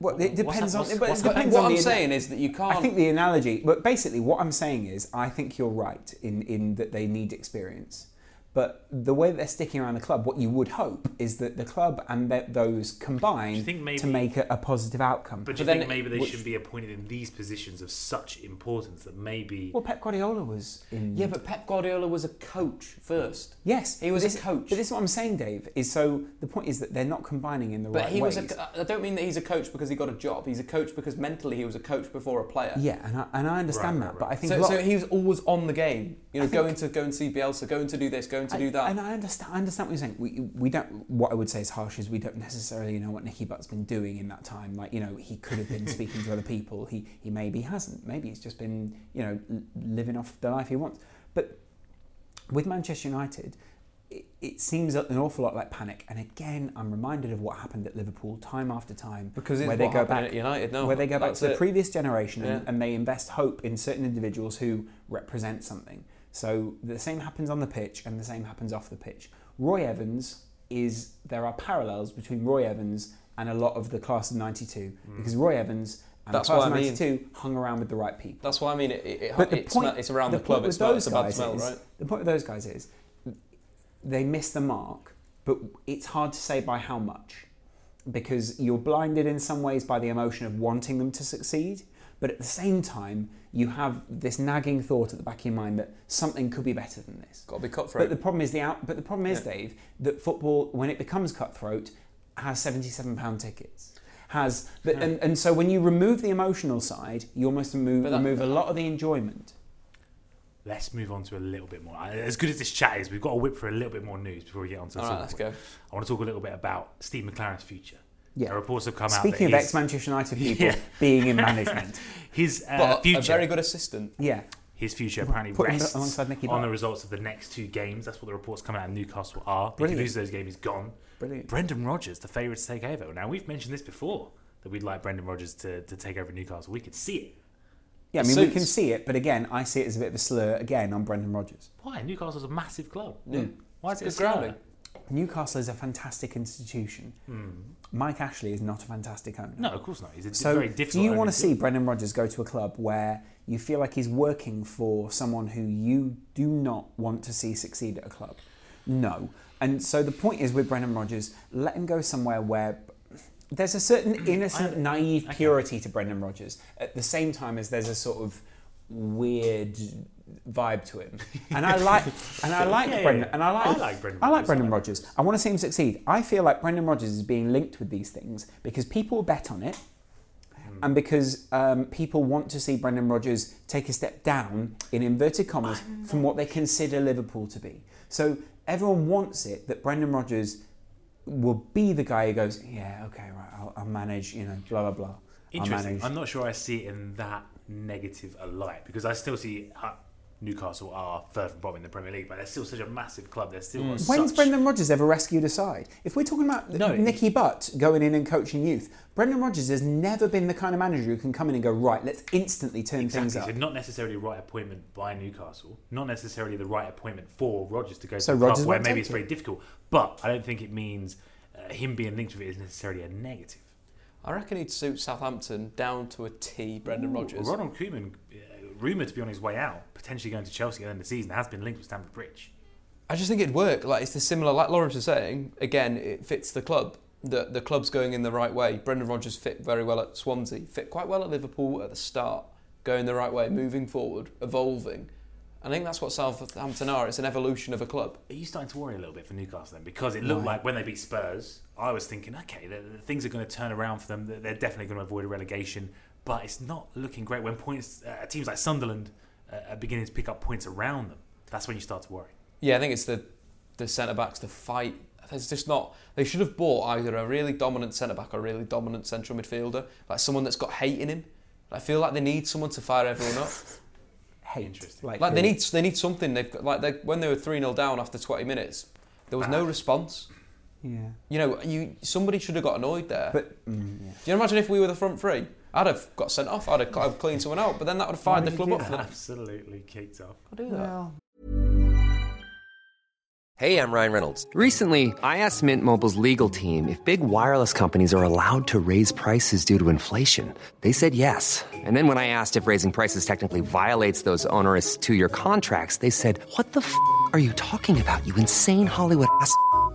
Well, it depends on... What I'm saying is that you can't... I think the analogy... But basically, what I'm saying is, I think you're right in, in that they need experience. But the way that they're sticking around the club, what you would hope is that the club and those combine maybe, to make a, a positive outcome. But, but do you then think maybe they which, should be appointed in these positions of such importance that maybe... Well, Pep Guardiola was... in Yeah, but Pep Guardiola was a coach first. Yes. He was this, a coach. But this is what I'm saying, Dave, is so the point is that they're not combining in the but right he ways. But I don't mean that he's a coach because he got a job. He's a coach because mentally he was a coach before a player. Yeah, and I, and I understand right, that, right, right. but I think... So, lot, so he was always on the game. You know, going to, going to see Bielsa, going to do this, going to do that. I, and I understand, I understand what you're saying. We, we don't, what I would say is harsh is we don't necessarily know what Nicky Butt's been doing in that time. Like, you know, he could have been speaking to other people. He, he maybe hasn't. Maybe he's just been, you know, living off the life he wants. But with Manchester United, it, it seems an awful lot like panic. And again, I'm reminded of what happened at Liverpool time after time, because it's where they go back at United now, where they go back to the previous generation, yeah. and, and they invest hope in certain individuals who represent something. So the same happens on the pitch and the same happens off the pitch. Roy Evans is, there are parallels between Roy Evans and a lot of the class of ninety-two, mm. because Roy Evans and that's the class of ninety-two I mean. hung around with the right people. That's why I mean it, it, but it, the point, it's around the, the club, it's, it's a bad smell, is, right? The point of those guys is they miss the mark, but it's hard to say by how much, because you're blinded in some ways by the emotion of wanting them to succeed, but at the same time you have this nagging thought at the back of your mind that something could be better than this. Got to be cutthroat. But the problem is the out, but the problem is, yeah. Dave, that football, when it becomes cutthroat, has seventy-seven pound tickets. Has but, and, and so when you remove the emotional side, you almost remove, that, remove a lot of the enjoyment. Let's move on to a little bit more. As good as this chat is, we've got to whip for a little bit more news before we get on to the right, let's go. I want to talk a little bit about Steve McLaren's future. Yeah. The reports have come Speaking out. Speaking of ex-Manchester United people yeah. being in management. His uh, but future. A very good assistant. Yeah. His future apparently Put rests alongside Nicky Butt on the results of the next two games. That's what the reports coming out of Newcastle are. If he loses those games, he's gone. Brilliant. Brendan Rodgers, the favourite to take over. Now, we've mentioned this before, that we'd like Brendan Rodgers to, to take over Newcastle. We could see it. Yeah, I mean, Suits. we can see it, but again, I see it as a bit of a slur, again, on Brendan Rodgers. Why? Newcastle's a massive club. Mm. Why is it's it a slur? Newcastle is a fantastic institution. Mm. Mike Ashley is not a fantastic owner. No, of course not. He's a so very difficult. So, do you want to see Brendan Rodgers go to a club where you feel like he's working for someone who you do not want to see succeed at a club? No. And so the point is with Brendan Rodgers, let him go somewhere where there's a certain innocent, naive purity okay. to Brendan Rodgers, at the same time as there's a sort of weird vibe to him, and I like, and I like yeah, Brendan, yeah. and I like, I like Brendan. I like Brendan Rodgers. I want to see him succeed. I feel like Brendan Rodgers is being linked with these things because people bet on it, mm. and because um, people want to see Brendan Rodgers take a step down in inverted commas I'm from what they consider Liverpool to be. So everyone wants it that Brendan Rodgers will be the guy who goes, yeah, okay, right, I'll, I'll manage, you know, blah blah blah. Interesting. I'm not sure I see it in that negative a light, because I still see uh, Newcastle are third from bottom in the Premier League, but they're still such a massive club. They're still mm. When's such... Brendan Rodgers ever rescued a side? If we're talking about no, Nicky Butt going in and coaching youth, Brendan Rodgers has never been the kind of manager who can come in and go, right, let's instantly turn exactly. things up. So not necessarily the right appointment by Newcastle, not necessarily the right appointment for Rodgers to go so to the club where maybe it's it. very difficult, but I don't think it means uh, him being linked with it is necessarily a negative. I reckon he'd suit Southampton down to a T, Brendan Rodgers. Ronald Koeman, uh, rumoured to be on his way out, potentially going to Chelsea at the end of the season, has been linked with Stamford Bridge. I just think it'd work. Like, it's the similar, like Lawrence was saying, again, it fits the club. The, the club's going in the right way. Brendan Rodgers fit very well at Swansea, fit quite well at Liverpool at the start, going the right way, moving forward, evolving. I think that's what Southampton are. It's an evolution of a club. Are you starting to worry a little bit for Newcastle then? Because it looked right. like when they beat Spurs, I was thinking, okay, the, the things are going to turn around for them. They're definitely going to avoid a relegation. But it's not looking great when points, uh, teams like Sunderland uh, are beginning to pick up points around them. That's when you start to worry. Yeah, I think it's the, the centre-backs, the fight. There's just not... They should have bought either a really dominant centre-back or a really dominant central midfielder. Like someone that's got hate in him. I feel like they need someone to fire everyone up. Hate. Interesting. Like, like they need they need something. They've got, like they, when they were three nil down after twenty minutes, there was ah. no response. Yeah. You know, you somebody should have got annoyed there. But mm, yeah. do you imagine if we were the front three? I'd have got sent off. I'd have, have cleaned someone out. But then that would have fired the club up for them. Absolutely kicked off. I'll do that. Well. Hey, I'm Ryan Reynolds. Recently, I asked Mint Mobile's legal team if big wireless companies are allowed to raise prices due to inflation. They said yes. And then when I asked if raising prices technically violates those onerous two-year contracts, they said, what the f*** are you talking about, you insane Hollywood ass f-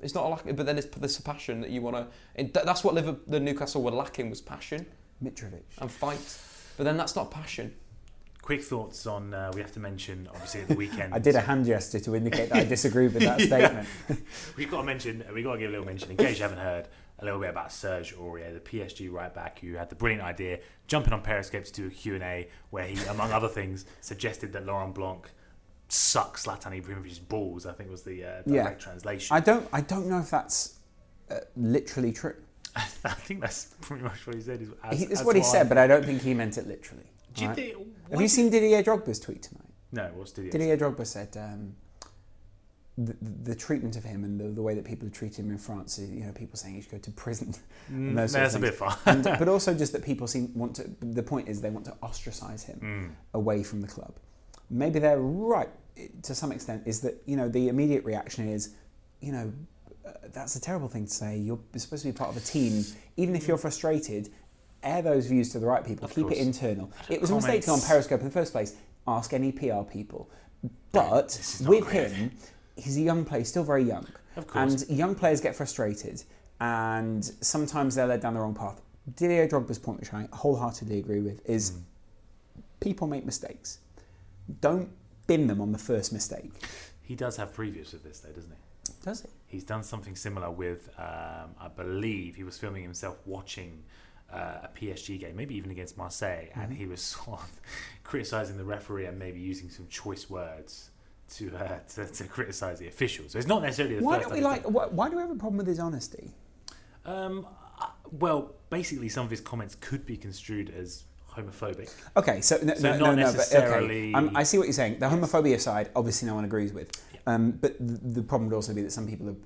It's not a lack, but then it's this passion that you want to. That's what Liverpool, the Newcastle were lacking, was passion. Mitrovic and fight, but then that's not passion. Quick thoughts on, uh, we have to mention, obviously, at the weekend. I did a hand gesture to indicate that I disagreed with that statement. Yeah. We've got to mention, we've got to give a little mention, in case you haven't heard, a little bit about Serge Aurier, the P S G right back, who had the brilliant idea, jumping on Periscope to do a Q and A, where he, among other things, suggested that Laurent Blanc sucks Zlatan Ibrahimovic's balls, I think was the uh, direct yeah. translation. I don't, I don't know if that's uh, literally true. I think that's pretty much what he said. As, he, that's as what he said, I but I don't think he meant it literally. Do you right. think, Have you seen Didier Drogba's tweet tonight? No, what's Didier? Didier Drogba said um, the, the treatment of him and the, the way that people have treated him in France. You know, people saying he should go to prison. Mm, no, that's a bit far. And, but also just that people seem want to. The point is they want to ostracise him mm. away from the club. Maybe they're right to some extent. Is that you know the immediate reaction is, you know, uh, that's a terrible thing to say. You're supposed to be part of a team, even if you're frustrated. Air those views to the right people. Of Keep course. It internal. It was Comments. a mistake to go on Periscope in the first place. Ask any P R people. But no, with great. him, he's a young player, still very young. Of course. And young players get frustrated, and sometimes they're led down the wrong path. Didier Drogba's point, which I wholeheartedly agree with, is mm. people make mistakes. Don't bin them on the first mistake. He does have previews of this, though, doesn't he? Does he? He's done something similar with, um, I believe, he was filming himself watching Uh, a P S G game, maybe even against Marseille, and he was sort of criticising the referee and maybe using some choice words to uh, to, to criticise the officials. So it's not necessarily the why first don't we like why, why do we have a problem with his honesty? Um, uh, well, basically, some of his comments could be construed as homophobic. Okay, so, no, so no, not no, necessarily. No, but, okay. um, I see what you're saying. The homophobia side, obviously, no one agrees with. Yeah. Um, but th the problem would also be that some people are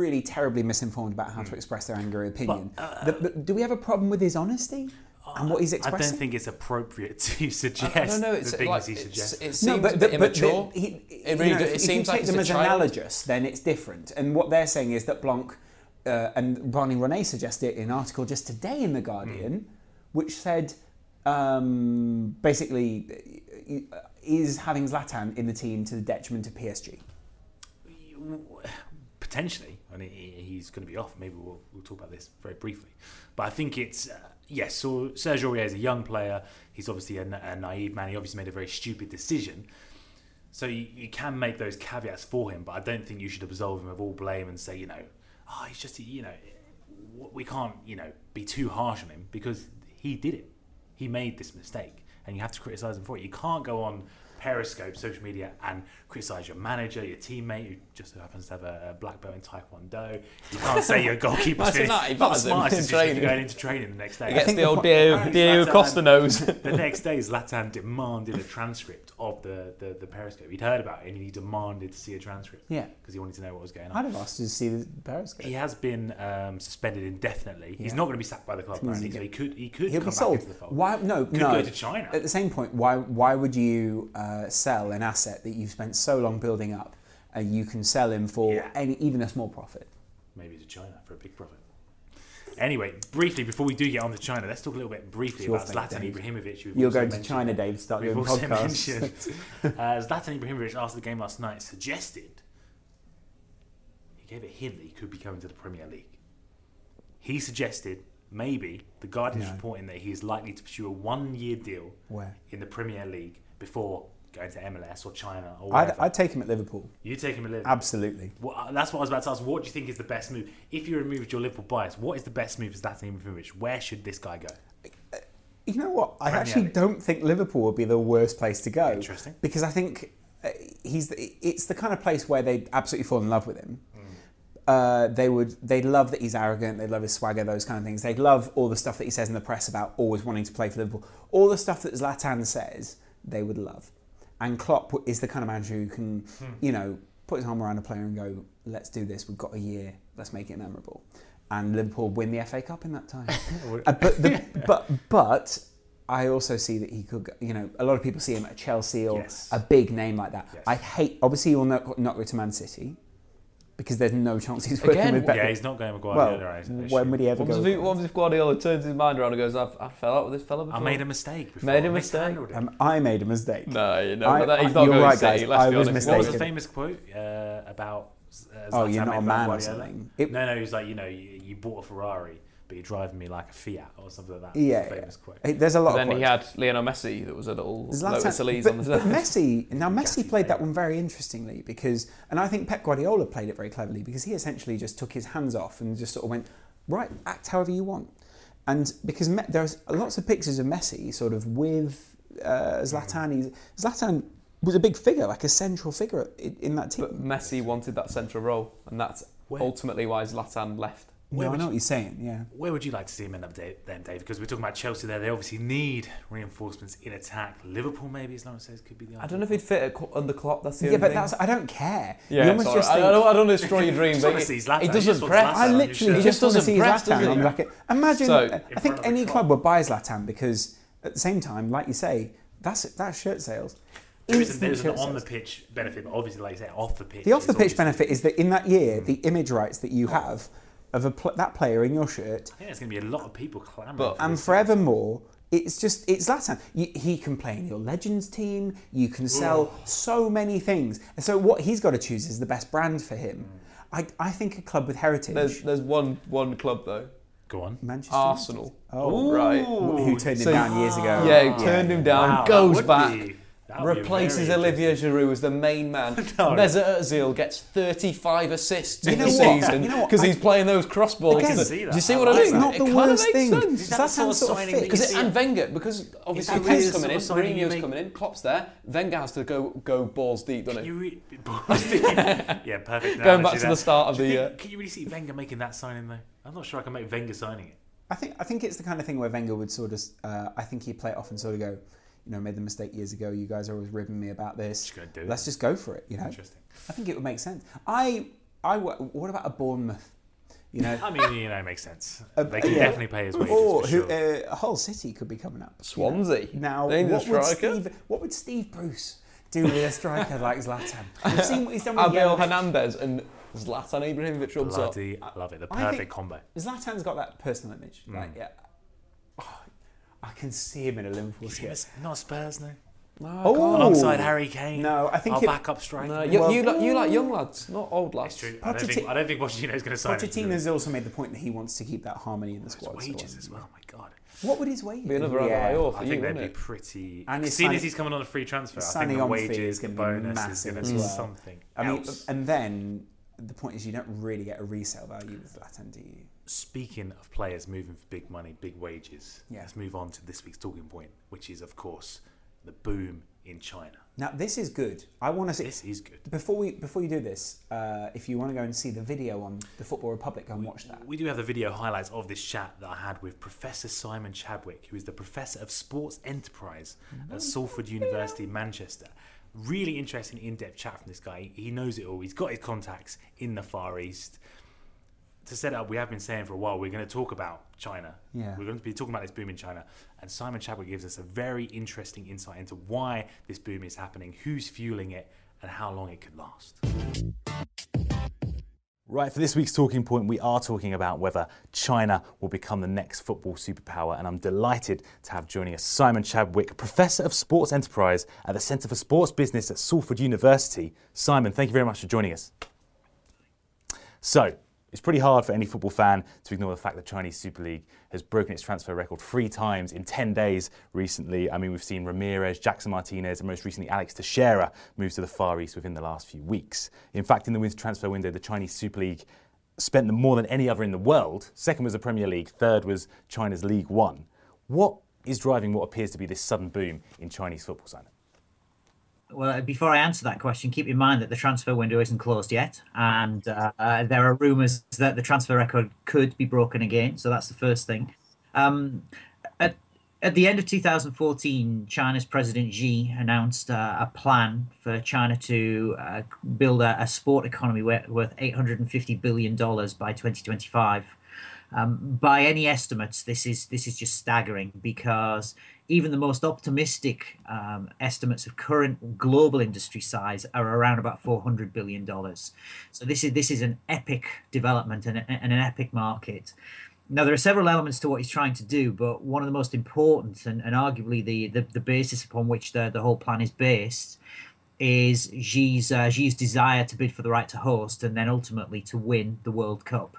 really terribly misinformed about how mm. to express their anger or opinion. But, uh, the, but do we have a problem with his honesty uh, and what he's expressing? I don't think it's appropriate to suggest uh, no, no, it's, the things like, he suggests. It seems no, but, but, immature. But, but, he, it really you know, do, it if seems you take like them as child. analogous, then it's different. And what they're saying is that Blanc uh, and Barney Ronay suggested in an article just today in The Guardian, mm. which said, Um, basically, is having Zlatan in the team to the detriment of P S G? Potentially. I mean, he's going to be off. Maybe we'll, we'll talk about this very briefly. But I think it's, uh, yes, so Serge Aurier is a young player. He's obviously a, na a naive man. He obviously made a very stupid decision. So you, you can make those caveats for him, but I don't think you should absolve him of all blame and say, you know, oh, he's just, you know, we can't, you know, be too harsh on him because he did it. He made this mistake, and you have to criticise him for it. You can't go on Periscope, social media, and criticise your manager, your teammate, who just so happens to have a, a black belt in Taekwondo. You can't say your goalkeeper's finished. Not, not smart as going into training the next day. He gets the, the old Diego Costa nose. The next day, Zlatan demanded a transcript of the, the, the Periscope. He'd heard about it, and he demanded to see a transcript. Yeah, because he wanted to know what was going on. I'd have asked to see the Periscope. He has been um, suspended indefinitely. Yeah. He's not going to be sacked by the club, apparently. So he could, he could He'll come back sold. into the fold. Why? No, could no. go to China. At the same point, why, why would you Uh, Uh, sell an asset that you've spent so long building up, and you can sell him for yeah. any, even a small profit? Maybe to China for a big profit. Anyway, briefly, before we do get on to China, let's talk a little bit briefly about thing, Zlatan Dave. Ibrahimovic. We've You're going to China, Dave, start doing podcasts. We've also mentioned uh, Zlatan Ibrahimovic, after the game last night, suggested, he gave a hint that he could be coming to the Premier League. He suggested, maybe, the Guardian's no. reporting that he is likely to pursue a one-year deal Where? in the Premier League before going to M L S or China or whatever. I'd, I'd take him at Liverpool. You take him at Liverpool? Absolutely. Well, that's what I was about to ask. What do you think is the best move? If you removed your Liverpool bias, what is the best move for Zlatan Ibrahimovic? Where should this guy go? You know what? I Premier actually League. don't think Liverpool would be the worst place to go. Interesting. Because I think he's it's the kind of place where they'd absolutely fall in love with him. Mm. Uh, they would, they'd love that he's arrogant, they'd love his swagger, those kind of things. They'd love all the stuff that he says in the press about always wanting to play for Liverpool. All the stuff that Zlatan says, they would love. And Klopp is the kind of manager who can, hmm. you know, put his arm around a player and go, let's do this, we've got a year, let's make it memorable. And Liverpool win the F A Cup in that time. uh, but, the, but, but I also see that he could, you know, a lot of people see him at Chelsea or yes. a big name like that. Yes. I hate, obviously he will not, not go to Man City. because there's no chance he's working Again, with Pep. Yeah, he's not going with Guardiola. Well, right, when would he ever what go? If, what if Guardiola turns his mind around and goes, I've, I fell out with this fella before. I made a mistake before. Made a mistake. Um, I made a mistake. No, you know, I, but that, he's I, not you're going right, guys. City, I was mistaken. What was the famous quote uh, about... Uh, oh, you're not a man or something. It, no, no, he's like, you know, you, you bought a Ferrari, but you're driving me like a Fiat or something like that. Yeah, that's a famous yeah. quote. There's a lot. But of then quotes. He had Lionel Messi that was at all Lotus Elise on the but Messi. Now Messi played that one very interestingly because, and I think Pep Guardiola played it very cleverly because he essentially just took his hands off and just sort of went right, act however you want. And because Me there's lots of pictures of Messi sort of with uh, Zlatan. Zlatan was a big figure, like a central figure in, in that team. But Messi wanted that central role, and that's Where? ultimately why Zlatan left. Where no, I know you, what you're saying, yeah. Where would you like to see him end up then, Dave? Because we're talking about Chelsea there. They obviously need reinforcements in attack. Liverpool, maybe, as Lawrence says, could be the answer. I don't know if he'd fit under Klopp. That's the yeah, only but thing. That's, I don't care. Yeah, you just I, think, I, don't, I don't destroy your dream. But he, he doesn't press. I literally just want to see Zlatan. Like it. Imagine, so, I think any club would buy Zlatan because, at the same time, like you say, that's that's shirt sales. There is an on-the-pitch benefit, but obviously, like you say, off-the-pitch. The off-the-pitch benefit is that in that year, the image rights that you have... of a pl that player in your shirt. I think there's going to be a lot of people clamouring. For and forevermore, it's just, it's Zlatan. You, he can play in your Legends team, you can sell Ooh. so many things. And so what he's got to choose is the best brand for him. Mm. I, I think a club with heritage. There's, there's one, one club though. Go on. Manchester. Arsenal. Oh, Ooh. right. Who turned him so, down years ago. Yeah, who turned yeah. him down, wow, goes back. Be. Replaces Olivier Giroud as the main man. No. Mesut Ozil gets thirty-five assists in the season because he's playing those cross balls. Again, do you see what I mean? It's not the worst thing. And Wenger, because obviously Pep's coming in, Mourinho's coming in, Klopp's there. Wenger has to go go balls deep, doesn't he? Yeah, perfect. Going back to the start of the year. Can you really see Wenger making that signing though? I'm not sure I can make Wenger signing it. I think I think it's the kind of thing where Wenger would sort of. I think he'd play it off and sort of go, you know, made the mistake years ago. You guys are always ribbing me about this. Just do Let's it. just go for it. You know, interesting. I think it would make sense. I, I, what about a Bournemouth? You know, I mean, you know, it makes sense. Uh, they can yeah. definitely pay his wages. Or for sure. who, uh, Hull City could be coming up. Swansea. You know? Now, they what would Steve? What would Steve Bruce do with a striker like Zlatan? We've seen what he's done with Abel Hernandez and Zlatan Ibrahimovic. Bloody, I love it. The perfect think, combo. Zlatan's got that personal image. Mm. Like, yeah. Oh, I can see him in a Liverpool shirt. Not Spurs, no. no oh. Alongside Harry Kane. No, I think our backup striker. No, you, well, you, like, you like young lads, not old lads. It's true. I don't, think, I don't think Pochettino's going to sign. Pochettino's him. also made the point that he wants to keep that harmony in the squad. His wages so as well. My God. What would his wages be? Another yeah. I think you, they'd be it? pretty. And as soon as he's coming on a free transfer, I think the wages, the bonus is going to be something. I mean, else. and then the point is, you don't really get a resale value with Zlatan, do you? Speaking of players moving for big money, big wages, yeah. let's move on to this week's talking point, which is, of course, the boom in China. Now, this is good. I want to see. This is good. Before we before you do this, uh, if you want to go and see the video on the Football Republic, go and we, watch that. We do have the video highlights of this chat that I had with Professor Simon Chadwick, who is the Professor of Sports Enterprise mm-hmm. at Salford University, Manchester. Really interesting in-depth chat from this guy. He knows it all. He's got his contacts in the Far East. To set up, we have been saying for a while, we're going to talk about China. Yeah. We're going to be talking about this boom in China. And Simon Chadwick gives us a very interesting insight into why this boom is happening, who's fueling it, and how long it could last. Right, for this week's talking point, we are talking about whether China will become the next football superpower, and I'm delighted to have joining us Simon Chadwick, Professor of Sports Enterprise at the Centre for Sports Business at Salford University. Simon, thank you very much for joining us. So, it's pretty hard for any football fan to ignore the fact that Chinese Super League has broken its transfer record three times in ten days recently. I mean, we've seen Ramirez, Jackson Martinez, and most recently Alex Teixeira move to the Far East within the last few weeks. In fact, in the winter transfer window, the Chinese Super League spent more than any other in the world. Second was the Premier League, third was China's League One. What is driving what appears to be this sudden boom in Chinese football, Simon? Well, before I answer that question, keep in mind that the transfer window isn't closed yet, and uh, uh, there are rumours that the transfer record could be broken again. So that's the first thing. Um, at, at the end of two thousand fourteen, China's President Xi announced uh, a plan for China to uh, build a, a sport economy worth eight hundred fifty billion dollars by twenty twenty-five. Um, by any estimates, this is this is just staggering, because even the most optimistic um, estimates of current global industry size are around about four hundred billion dollars. So this is this is an epic development and, a, and an epic market. Now, there are several elements to what he's trying to do, but one of the most important and, and arguably the, the, the basis upon which the, the whole plan is based is Xi's, uh, Xi's desire to bid for the right to host and then ultimately to win the World Cup.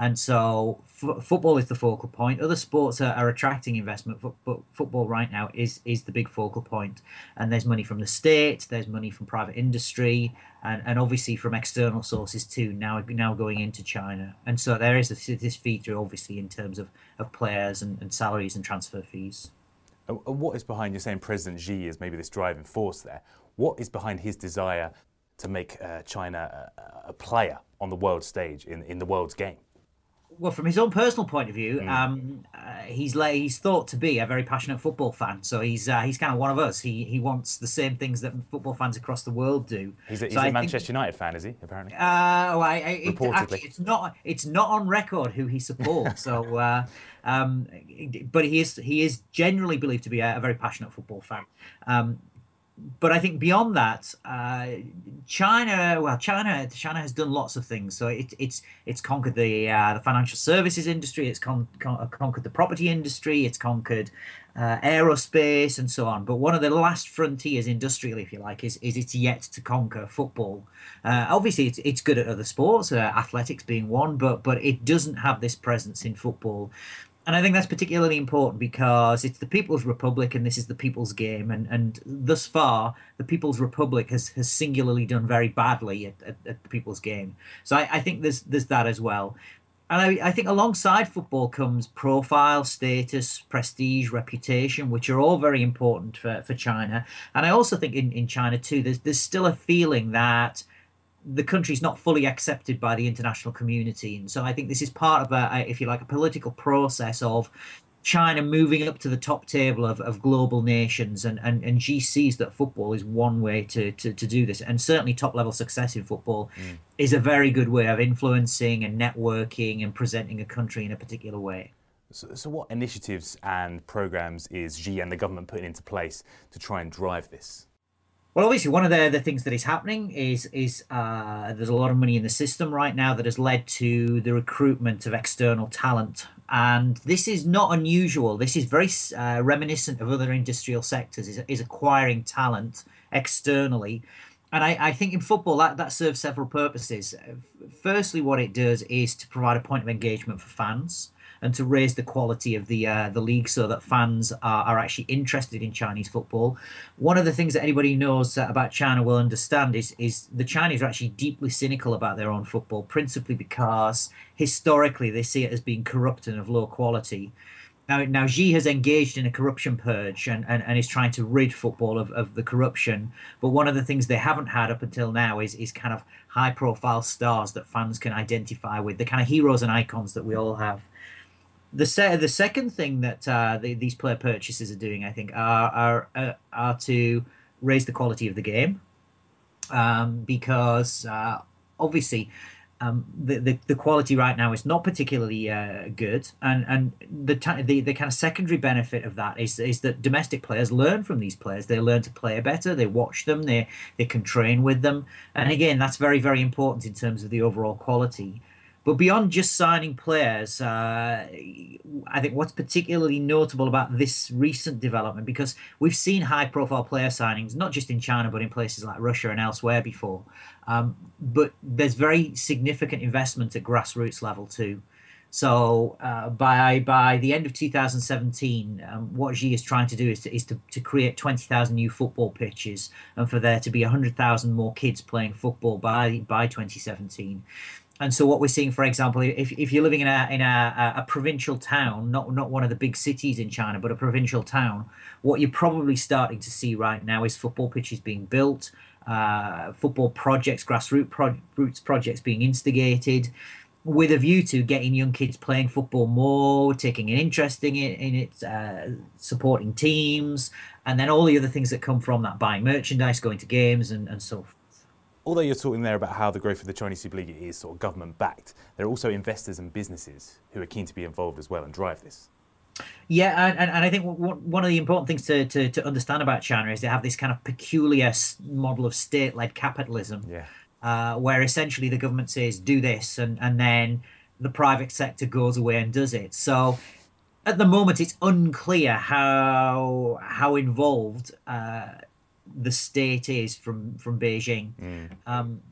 And so f football is the focal point. Other sports are, are attracting investment, but, but football right now is is the big focal point. And there's money from the state, there's money from private industry, and, and obviously from external sources too, now now going into China. And so there is this, this feature, obviously, in terms of, of players and, and salaries and transfer fees. And what is behind, you're saying President Xi is maybe this driving force there. What is behind his desire to make uh, China a, a player on the world stage, in, in the world's game? Well, from his own personal point of view, um, uh, he's he's thought to be a very passionate football fan. So he's uh, he's kind of one of us. He he wants the same things that football fans across the world do. He's a, he's so a Manchester think, United fan, is he? Apparently. Uh, well, I, I, it, actually, it's not it's not on record who he supports. so, uh, um, but he is he is generally believed to be a, a very passionate football fan. Um, But I think beyond that, uh, China, well, China, China has done lots of things. So it, it's it's conquered the uh, the financial services industry. It's con con conquered the property industry. It's conquered uh, aerospace and so on. But one of the last frontiers industrially, if you like, is is it's yet to conquer football. Uh, obviously, it's it's good at other sports, uh, athletics being one, but but it doesn't have this presence in football. And I think that's particularly important because it's the People's Republic and this is the people's game. And, and thus far, the People's Republic has, has singularly done very badly at, at, at the people's game. So I, I think there's, there's that as well. And I, I think alongside football comes profile, status, prestige, reputation, which are all very important for, for China. And I also think in, in China, too, there's, there's still a feeling that the country's not fully accepted by the international community. And so I think this is part of a, if you like, a political process of China moving up to the top table of, of global nations. And, and, and Xi sees that football is one way to, to, to do this. And certainly top level success in football mm. is a very good way of influencing and networking and presenting a country in a particular way. So, so what initiatives and programs is Xi and the government putting into place to try and drive this? Well, obviously, one of the, the things that is happening is is uh, there's a lot of money in the system right now that has led to the recruitment of external talent. And this is not unusual. This is very uh, reminiscent of other industrial sectors, is, is acquiring talent externally. And I, I think in football, that, that serves several purposes. Firstly, what it does is to provide a point of engagement for fans and to raise the quality of the uh, the league so that fans are, are actually interested in Chinese football. One of the things that anybody who knows about China will understand is, is the Chinese are actually deeply cynical about their own football, principally because historically they see it as being corrupt and of low quality. Now, now Xi has engaged in a corruption purge and, and, and is trying to rid football of, of the corruption. But one of the things they haven't had up until now is, is kind of high-profile stars that fans can identify with, the kind of heroes and icons that we all have. The, se the second thing that uh, the, these player purchases are doing, I think, are, are, uh, are to raise the quality of the game um, because, uh, obviously, um, the, the, the quality right now is not particularly uh, good. And, and the, the, the kind of secondary benefit of that is, is that domestic players learn from these players. They learn to play better. They watch them. They, they can train with them. And, again, that's very, very important in terms of the overall quality. But beyond just signing players, uh, I think what's particularly notable about this recent development, because we've seen high-profile player signings, not just in China, but in places like Russia and elsewhere before. Um, but there's very significant investment at grassroots level too. So uh, by by the end of two thousand seventeen, um, what Xi is trying to do is to, is to, to create twenty thousand new football pitches and for there to be one hundred thousand more kids playing football by, by twenty seventeen. And so what we're seeing, for example, if, if you're living in, a, in a, a provincial town, not, not one of the big cities in China, but a provincial town, what you're probably starting to see right now is football pitches being built, uh, football projects, grassroots pro projects being instigated, with a view to getting young kids playing football more, taking an interest in it, in it uh, supporting teams, and then all the other things that come from that, buying merchandise, going to games, and, and so forth. although you're talking there about how the growth of the Chinese Super League is sort of government-backed, there are also investors and businesses who are keen to be involved as well and drive this. Yeah, and, and I think one of the important things to, to, to understand about China is they have this kind of peculiar model of state-led capitalism, yeah. uh, where essentially the government says, do this, and, and then the private sector goes away and does it. So at the moment, it's unclear how, how involved uh, the state is from, from Beijing. Mm. Um,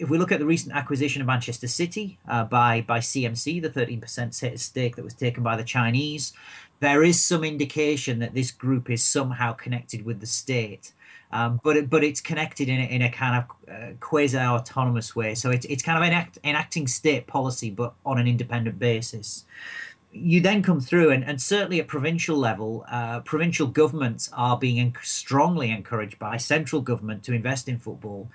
if we look at the recent acquisition of Manchester City uh, by, by C M C, the thirteen percent stake that was taken by the Chinese, there is some indication that this group is somehow connected with the state. Um, but, it, but it's connected in a, in a kind of uh, quasi-autonomous way. So it, it's kind of enact, enacting state policy, but on an independent basis. You then come through, and, and certainly at provincial level, uh, provincial governments are being en- strongly encouraged by central government to invest in football.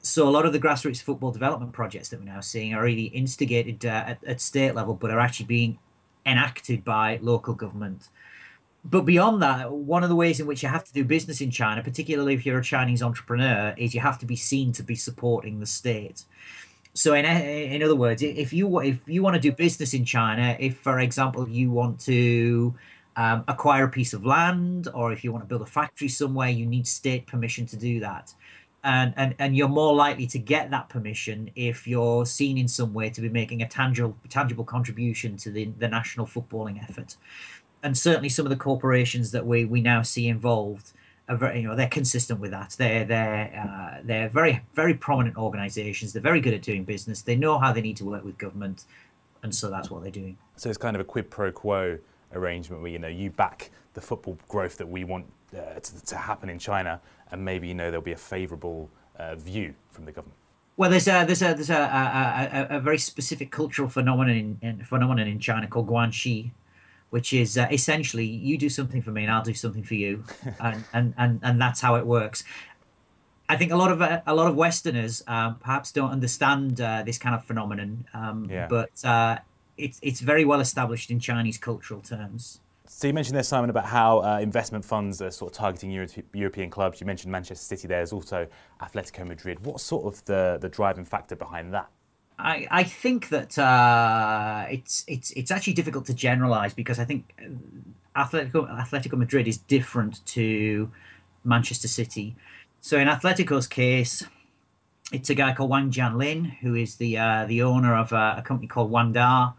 So a lot of the grassroots football development projects that we're now seeing are really instigated uh, at, at state level, but are actually being enacted by local government. But beyond that, one of the ways in which you have to do business in China, particularly if you're a Chinese entrepreneur, is you have to be seen to be supporting the state. So in in other words, if you if you want to do business in China, if, for example, you want to um, acquire a piece of land, or if you want to build a factory somewhere, you need state permission to do that. And, and and you're more likely to get that permission if you're seen in some way to be making a tangible tangible contribution to the, the national footballing effort. And certainly some of the corporations that we, we now see involved are very, you know, they're consistent with that. They're they're uh, they're very very prominent organisations. They're very good at doing business. They know how they need to work with government, and so that's what they're doing. So it's kind of a quid pro quo arrangement where, you know, you back the football growth that we want uh, to, to happen in China, and maybe, you know, there'll be a favourable uh, view from the government. Well, there's a there's a there's a a, a, a very specific cultural phenomenon in, in phenomenon in China called guanxi, which is uh, essentially you do something for me and I'll do something for you, and and, and and that's how it works. I think a lot of a lot of Westerners um, perhaps don't understand uh, this kind of phenomenon, um, yeah. but uh, it's it's very well established in Chinese cultural terms. So you mentioned there, Simon, about how uh, investment funds are sort of targeting Euro- European clubs. You mentioned Manchester City there. There's also Atletico Madrid. What's sort of the, the driving factor behind that? I, I think that uh, it's it's it's actually difficult to generalise, because I think Atletico, Atletico Madrid is different to Manchester City. So in Atletico's case, it's a guy called Wang Jianlin, who is the, uh, the owner of a, a company called Wanda.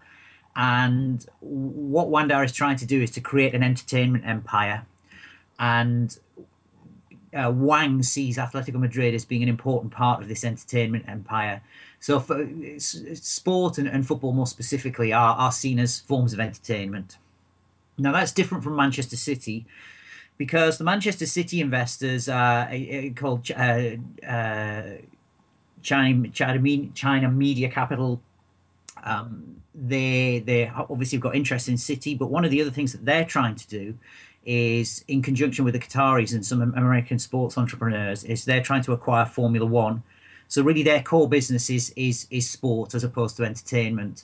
And what Wanda is trying to do is to create an entertainment empire. And uh, Wang sees Atletico Madrid as being an important part of this entertainment empire. So for, sport and, and football more specifically are, are seen as forms of entertainment. Now, that's different from Manchester City, because the Manchester City investors are uh, called uh, uh, China, China Media Capital. Um, they they obviously have got interest in City, but one of the other things that they're trying to do is, in conjunction with the Qataris and some American sports entrepreneurs, is they're trying to acquire Formula One. So really their core business is is, is sport as opposed to entertainment.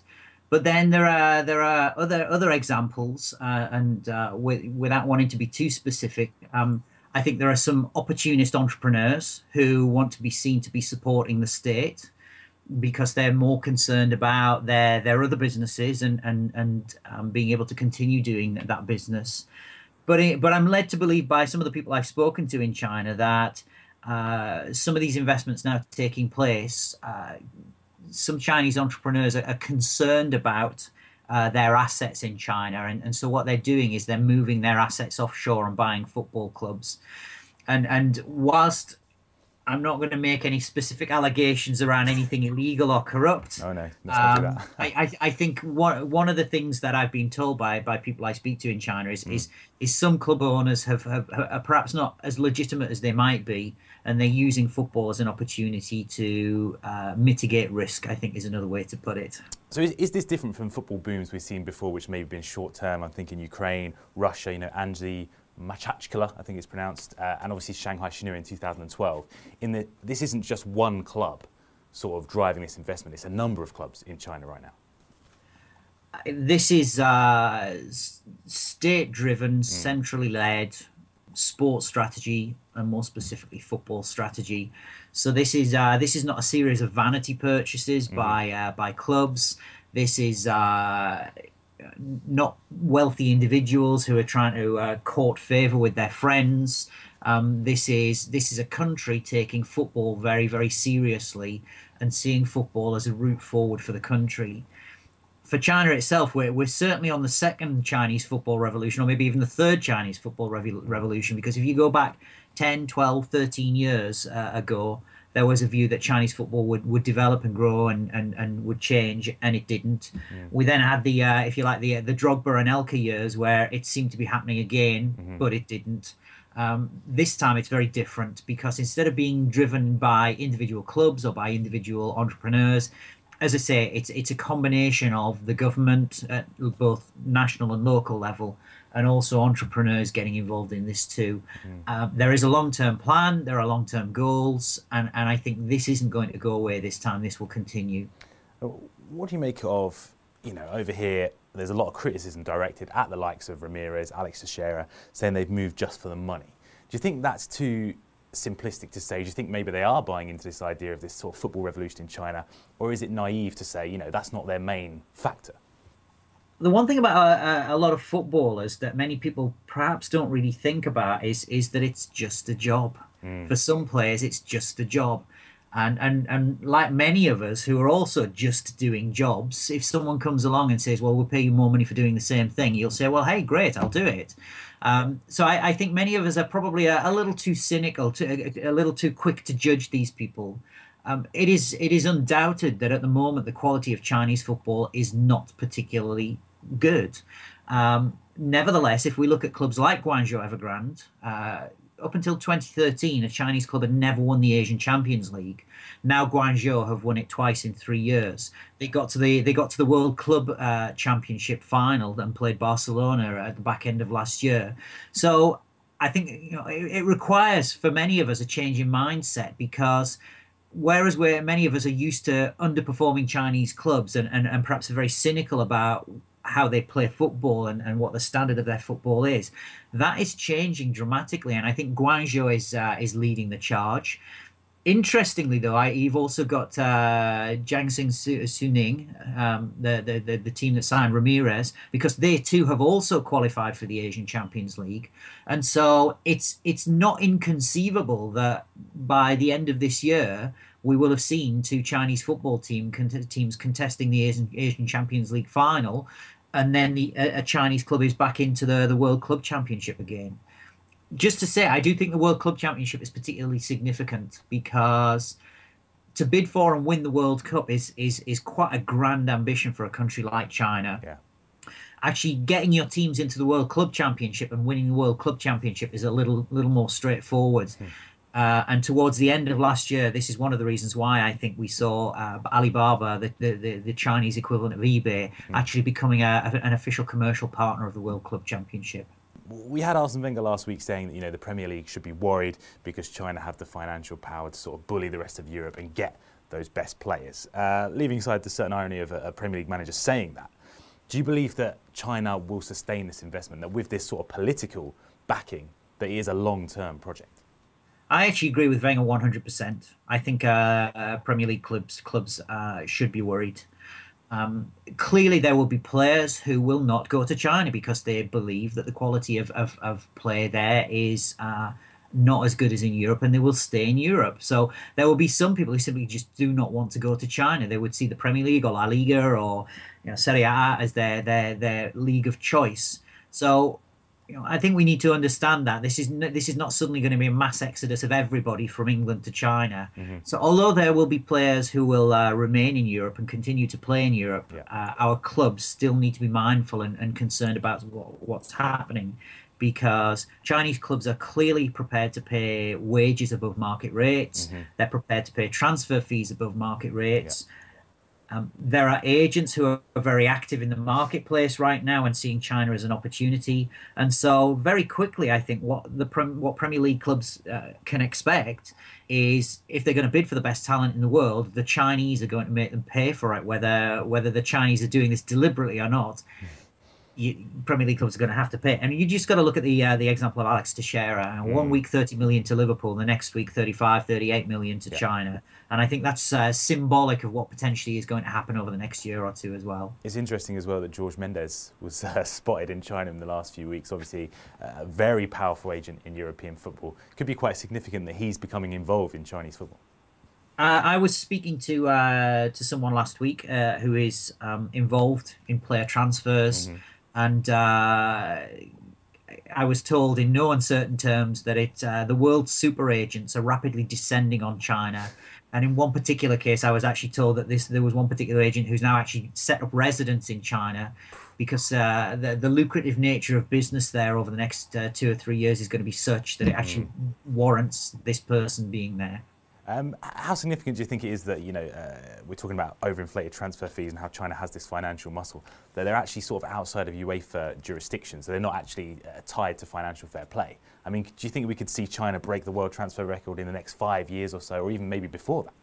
But then there are there are other other examples, uh, and uh, with, without wanting to be too specific, um, I think there are some opportunist entrepreneurs who want to be seen to be supporting the state, because they're more concerned about their their other businesses and and and um, being able to continue doing that, that business. But it, but I'm led to believe by some of the people I've spoken to in China that uh, some of these investments now taking place, uh, some Chinese entrepreneurs are, are concerned about uh, their assets in China, and and so what they're doing is they're moving their assets offshore and buying football clubs, and and whilst I'm not going to make any specific allegations around anything illegal or corrupt. Oh, no, let's not do that. um, I, I, I think one, one of the things that I've been told by by people I speak to in China is mm. is, is some club owners have, have are perhaps not as legitimate as they might be, and they're using football as an opportunity to uh, mitigate risk, I think, is another way to put it. So is, is this different from football booms we've seen before, which may have been short-term? I'm thinking Ukraine, Russia, you know, and the Machachkala, I think it's pronounced, uh, and obviously Shanghai Shenhua in two thousand twelve. In the, this isn't just one club sort of driving this investment. It's a number of clubs in China right now. This is uh, state-driven, mm. centrally led sports strategy and more specifically football strategy. So this is uh, this is not a series of vanity purchases mm. by uh, by clubs. This is uh, not wealthy individuals who are trying to uh, court favour with their friends. Um, this is this is a country taking football very, very seriously and seeing football as a route forward for the country. For China itself, we're, we're certainly on the second Chinese football revolution, or maybe even the third Chinese football rev revolution, because if you go back ten, twelve, thirteen years uh, ago, there was a view that Chinese football would, would develop and grow and, and, and would change, and it didn't. Yeah. We then had the, uh, if you like, the, the Drogba and Elka years, where it seemed to be happening again, mm-hmm. but it didn't. Um, this time it's very different, because instead of being driven by individual clubs or by individual entrepreneurs, as I say, it's it's a combination of the government at both national and local level, and also entrepreneurs getting involved in this too. Mm. Uh, there is a long-term plan, there are long-term goals, and, and I think this isn't going to go away this time. This will continue. What do you make of, you know, over here, there's a lot of criticism directed at the likes of Ramirez, Alex Teixeira, saying they've moved just for the money. Do you think that's too simplistic to say? Do you think maybe they are buying into this idea of this sort of football revolution in China, or is it naive to say, you know, that's not their main factor? The one thing about a, a lot of footballers that many people perhaps don't really think about is is that it's just a job. Mm. For some players, it's just a job. And, and, and like many of us who are also just doing jobs, if someone comes along and says, well, we'll pay you more money for doing the same thing, you'll say, well, hey, great, I'll do it. Um, so I, I think many of us are probably a, a little too cynical, to, a, a little too quick to judge these people. Um, it is it is undoubted that at the moment the quality of Chinese football is not particularly good. Um, nevertheless, if we look at clubs like Guangzhou Evergrande, uh, up until twenty thirteen, a Chinese club had never won the Asian Champions League. Now Guangzhou have won it twice in three years. They got to the they got to the World Club uh, Championship final and played Barcelona at the back end of last year. So I think, you know, it, it requires for many of us a change in mindset, because whereas we're, many of us are used to underperforming Chinese clubs and, and, and perhaps are very cynical about how they play football and, and what the standard of their football is, that is changing dramatically. And I think Guangzhou is uh, is leading the charge. Interestingly, though, I, you've also got uh, Jiangsu Suning, um, the, the, the, the team that signed Ramirez, because they too have also qualified for the Asian Champions League. And so it's it's not inconceivable that by the end of this year, we will have seen two Chinese football team cont teams contesting the Asian, Asian Champions League final, and then the, a, a Chinese club is back into the, the World Club Championship again. Just to say, I do think the World Club Championship is particularly significant, because to bid for and win the World Cup is is is quite a grand ambition for a country like China. Yeah. Actually, getting your teams into the World Club Championship and winning the World Club Championship is a little little more straightforward. Mm. Uh, and towards the end of last year, this is one of the reasons why I think we saw uh, Alibaba, the, the, the Chinese equivalent of eBay, mm-hmm. actually becoming a, an official commercial partner of the World Club Championship. We had Arsene Wenger last week saying that, you know, the Premier League should be worried because China have the financial power to sort of bully the rest of Europe and get those best players. Uh, leaving aside the certain irony of a, a Premier League manager saying that, do you believe that China will sustain this investment, that with this sort of political backing, that it is a long-term project? I actually agree with Wenger one hundred percent. I think uh, uh, Premier League clubs clubs uh, should be worried. Um, clearly, there will be players who will not go to China because they believe that the quality of, of, of play there is uh, not as good as in Europe, and they will stay in Europe. So there will be some people who simply just do not want to go to China. They would see the Premier League or La Liga or, you know, Serie A as their, their, their league of choice. So, you know, I think we need to understand that this is no, this is not suddenly going to be a mass exodus of everybody from England to China. Mm-hmm. So although there will be players who will uh, remain in Europe and continue to play in Europe, yeah. uh, our clubs still need to be mindful and, and concerned about what, what's happening, because Chinese clubs are clearly prepared to pay wages above market rates. Mm-hmm. They're prepared to pay transfer fees above market rates. Yeah. Um, there are agents who are very active in the marketplace right now and seeing China as an opportunity. And so very quickly, I think what the what Premier League clubs uh, can expect is, if they're going to bid for the best talent in the world, the Chinese are going to make them pay for it, whether whether the Chinese are doing this deliberately or not. you, Premier League clubs are going to have to pay. And you just got to look at the uh, the example of Alex Teixeira. Mm. One week, thirty million to Liverpool. The next week, thirty-five, thirty-eight million to yeah. China. And I think that's uh, symbolic of what potentially is going to happen over the next year or two as well. It's interesting as well that Jorge Mendes was uh, spotted in China in the last few weeks. Obviously, a uh, very powerful agent in European football. Could be quite significant that he's becoming involved in Chinese football. Uh, I was speaking to uh, to someone last week uh, who is um, involved in player transfers. Mm-hmm. And uh, I was told in no uncertain terms that it uh, the world's super agents are rapidly descending on China. And in one particular case, I was actually told that this there was one particular agent who's now actually set up residence in China because uh, the, the lucrative nature of business there over the next uh, two or three years is going to be such that it actually warrants this person being there. Um, how significant do you think it is that, you know, uh, we're talking about overinflated transfer fees and how China has this financial muscle, that they're actually sort of outside of UEFA jurisdiction, so they're not actually uh, tied to financial fair play? I mean, do you think we could see China break the world transfer record in the next five years or so, or even maybe before that?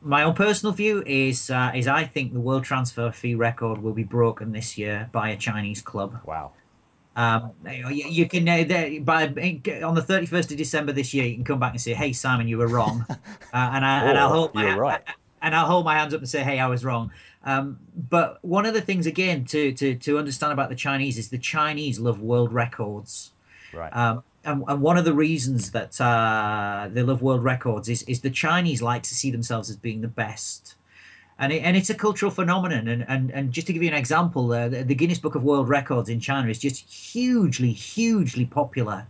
My own personal view is, uh, is I think the world transfer fee record will be broken this year by a Chinese club. Wow. Um, you, you can uh, by on the thirty-first of December this year, you can come back and say, "Hey, Simon, you were wrong," uh, and I oh, and I'll hold my right. I, and I'll hold my hands up and say, "Hey, I was wrong." Um, but one of the things again to to to understand about the Chinese is the Chinese love world records, right? Um, and, and one of the reasons that uh, they love world records is is the Chinese like to see themselves as being the best. And, it, and it's a cultural phenomenon. And, and, and just to give you an example, uh, the, the Guinness Book of World Records in China is just hugely, hugely popular.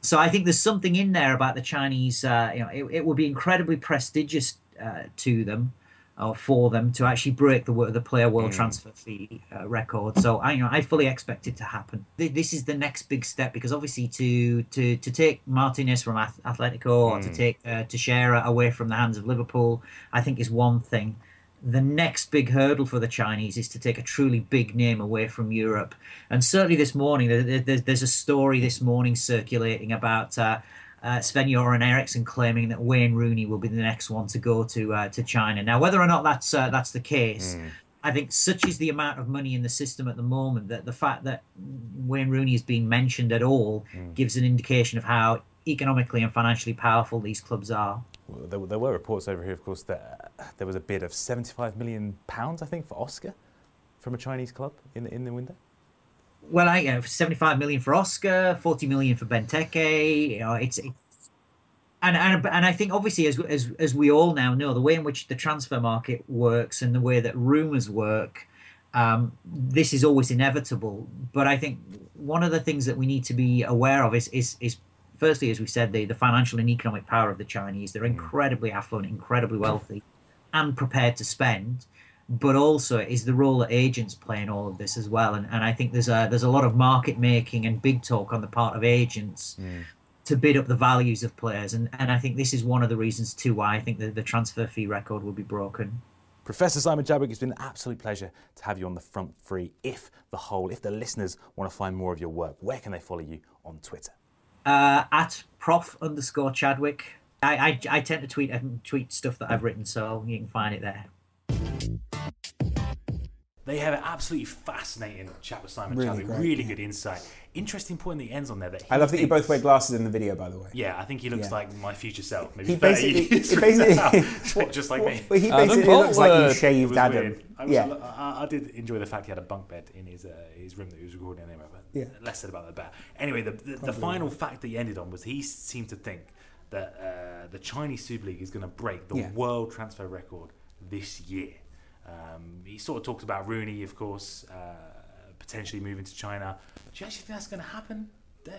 So I think there's something in there about the Chinese. Uh, you know, it, it will be incredibly prestigious uh, to them, or for them, to actually break the the player world mm. transfer fee uh, record. So I, you know, I fully expect it to happen. This is the next big step, because obviously to to to take Martinez from Atletico mm. or to take uh, Teixeira away from the hands of Liverpool, I think is one thing. The next big hurdle for the Chinese is to take a truly big name away from Europe. And certainly this morning, there's a story this morning circulating about uh, uh, Sven-Göran Eriksson claiming that Wayne Rooney will be the next one to go to uh, to China. Now, whether or not that's uh, that's the case, mm. I think such is the amount of money in the system at the moment that the fact that Wayne Rooney is being mentioned at all mm. gives an indication of how economically and financially powerful these clubs are. Well, there, there were reports over here, of course, that uh, there was a bid of seventy-five million pounds, I think, for Oscar from a Chinese club in the, in the window. Well, I, you know, seventy-five million pounds for Oscar, forty million pounds for Benteke. You know, it's, it's and, and and I think obviously, as as as we all now know, the way in which the transfer market works and the way that rumours work, um, this is always inevitable. But I think one of the things that we need to be aware of is is is. Firstly, as we said, the, the financial and economic power of the Chinese. They're incredibly affluent, incredibly wealthy and prepared to spend. But also is the role that agents play in all of this as well. And, and I think there's a, there's a lot of market making and big talk on the part of agents mm. to bid up the values of players. And, and I think this is one of the reasons, too, why I think the, the transfer fee record will be broken. Professor Simon Jabbouk, it's been an absolute pleasure to have you on The Front Three. If the whole, if the listeners want to find more of your work, where can they follow you on Twitter? Uh, at prof underscore Chadwick. I, I, I tend to tweet tweet stuff that I've written, so you can find it there. They have an absolutely fascinating chat with Simon really Chadwick. Great. Really good insight. Interesting point that ends on there. That he I love thinks, that you both wear glasses in the video, by the way. Yeah, I think he looks yeah. like my future self. Maybe he basically, he basically what, just like what, me. Well, he basically Adam looks Boultwood. Like you shaved Adam. Weird. I, was, yeah. I, I did enjoy the fact he had a bunk bed in his uh, his room that he was recording anyway. But yeah. less said about that. But anyway, the the, the final fact that he ended on was he seemed to think that uh, the Chinese Super League is going to break the yeah. world transfer record this year. Um, he sort of talked about Rooney, of course, uh, potentially moving to China. Do you actually think that's going to happen? Uh,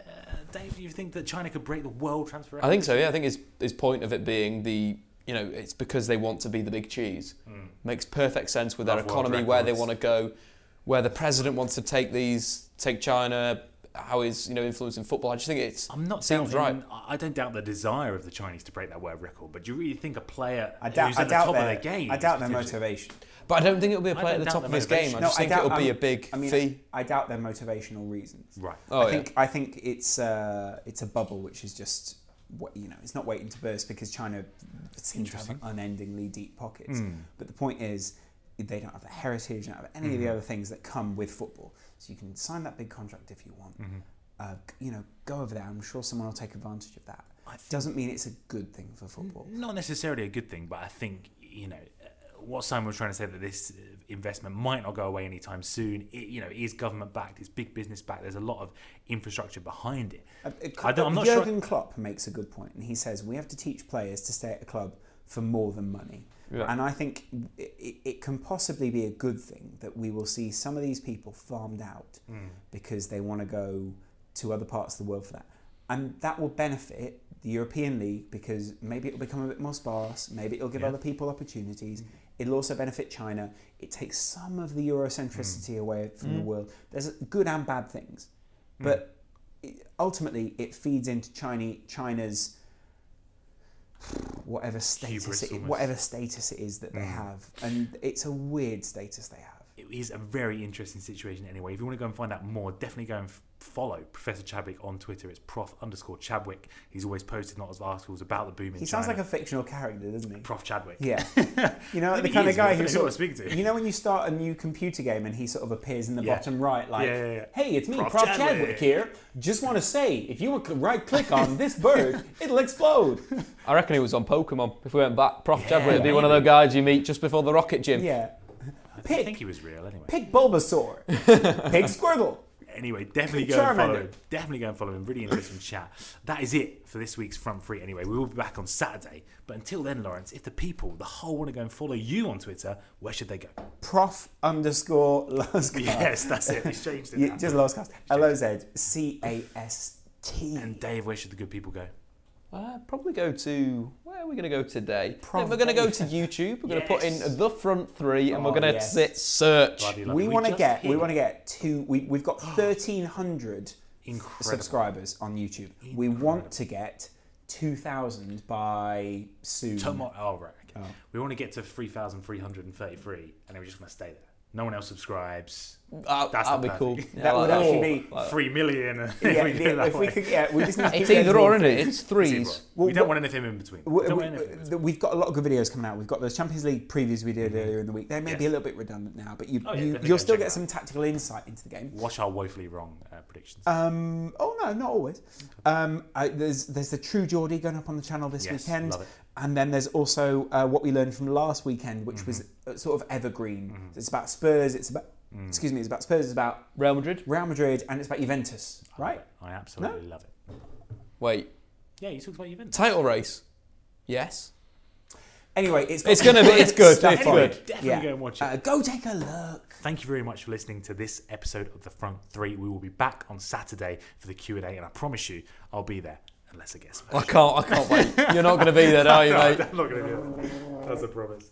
Dave, do you think that China could break the world transfer record? I think so, yeah. I think his, his point of it being the, you know, it's because they want to be the big cheese. Mm. Makes perfect sense with Love their economy, where they want to go, where the president wants to take these, take China, how he's, you know, influencing football. I just think it's I'm not sounds doubting, right. I don't doubt the desire of the Chinese to break that world record, but do you really think a player I doubt, who's at I doubt the top their, of their game... I doubt their motivation. But I don't think it'll be a player at the top of his game. I no, just I think doubt, it'll be um, a big I mean, fee. I, I doubt their motivational reasons. Right. Oh, I yeah. think I think it's uh, it's a bubble which is just you know it's not waiting to burst because China seems to have unendingly deep pockets. Mm. But the point is they don't have the heritage, they don't have any mm. of the other things that come with football. So you can sign that big contract if you want. Mm-hmm. Uh, you know, go over there. I'm sure someone will take advantage of that. It doesn't mean it's a good thing for football. Not necessarily a good thing, but I think, you know, what Simon was trying to say, that this investment might not go away anytime soon. It, you know, it is government backed. It's big business backed. There's a lot of infrastructure behind it. Uh, it I don't, I'm not Jurgen sure. Jurgen Klopp makes a good point, and he says we have to teach players to stay at a club for more than money. Yeah. And I think it, it can possibly be a good thing that we will see some of these people farmed out mm. because they want to go to other parts of the world for that. And that will benefit the European League because maybe it'll become a bit more sparse, maybe it'll give yeah. other people opportunities. Mm. It'll also benefit China. It takes some of the Eurocentricity mm. away from mm. the world. There's good and bad things. Mm. But it, ultimately, it feeds into China, China's whatever status, it, whatever status it is that they mm. have. And it's a weird status they have. It is a very interesting situation anyway. If you want to go and find out more, definitely go and f- follow Professor Chadwick on Twitter. It's prof underscore Chadwick. He's always posted lots of articles about the boom in China. He sounds like a fictional character, doesn't he? Prof Chadwick. Yeah. You know, the kind of guy who sort of speaks to. You know when you start a new computer game and he sort of appears in the yeah. bottom right like, yeah, yeah, yeah. hey, it's me, Prof Prof Chadwick. Chadwick here. Just want to say, if you would right-click on this bird, it'll explode. I reckon he was on Pokemon. If we went back, Prof yeah, Chadwick would be one of those guys you meet just before the rocket gym. Yeah. Pick, I think he was real anyway. Pick Bulbasaur. Pick Squirtle. Anyway, definitely go and follow him. Definitely go and follow him. Really interesting chat. That is it for this week's Front Three anyway. We will be back on Saturday. But until then, Lawrence, if the people, the whole, want to go and follow you on Twitter, where should they go? Prof underscore Lascast. Yes, that's it. He's changed it. Yeah, just Lascast. L O Z C A S T. And Dave, where should the good people go? Uh, probably go to, where are we going to go today? Probably. We're going to go to YouTube. We're yes. going to put in the Front Three, and oh, we're going to yes. sit search. We, we want to get, hit. we want to get two. We, we've got thirteen hundred Incredible. subscribers on YouTube. Incredible. We want to get two thousand by soon. Tomorrow. Oh, right. Okay. Oh. We want to get to three thousand three hundred thirty-three, and then we're just going to stay there. No one else subscribes. Uh, That's that'd be perfect. Cool. Yeah, that like would that. actually be like three million. Yeah, if, we, if we could, yeah, we just need to. It's either or, isn't it? It's threes. Well, we don't want anything in between. We, we, we, anything we've got a lot of good videos coming out. We've got those Champions League previews we did mm-hmm. earlier in the week. They may yes. be a little bit redundant now, but you, oh, yeah, you, you'll still get out. some tactical insight into the game. Watch our woefully wrong uh, predictions. Um, oh no, not always. Um, I, there's there's the True Geordie going up on the channel this yes, weekend. Love it. And then there's also uh, what we learned from last weekend, which mm-hmm. was sort of evergreen. Mm-hmm. It's about Spurs, it's about, mm. excuse me, it's about Spurs, it's about Real Madrid, Real Madrid, and it's about Juventus, I right? I absolutely no? love it. Wait. Yeah, you talked about Juventus. Title race. Yes. Anyway, it's got it's going to be, it's good. It's anyway, good. Definitely yeah. go and watch it. Uh, go take a look. Thank you very much for listening to this episode of The Front Three. We will be back on Saturday for the Q and A, and I promise you, I'll be there. Unless I guess. I can't. I can't wait. You're not going to be there, are you, no, mate? I'm not going to be there. That's a promise.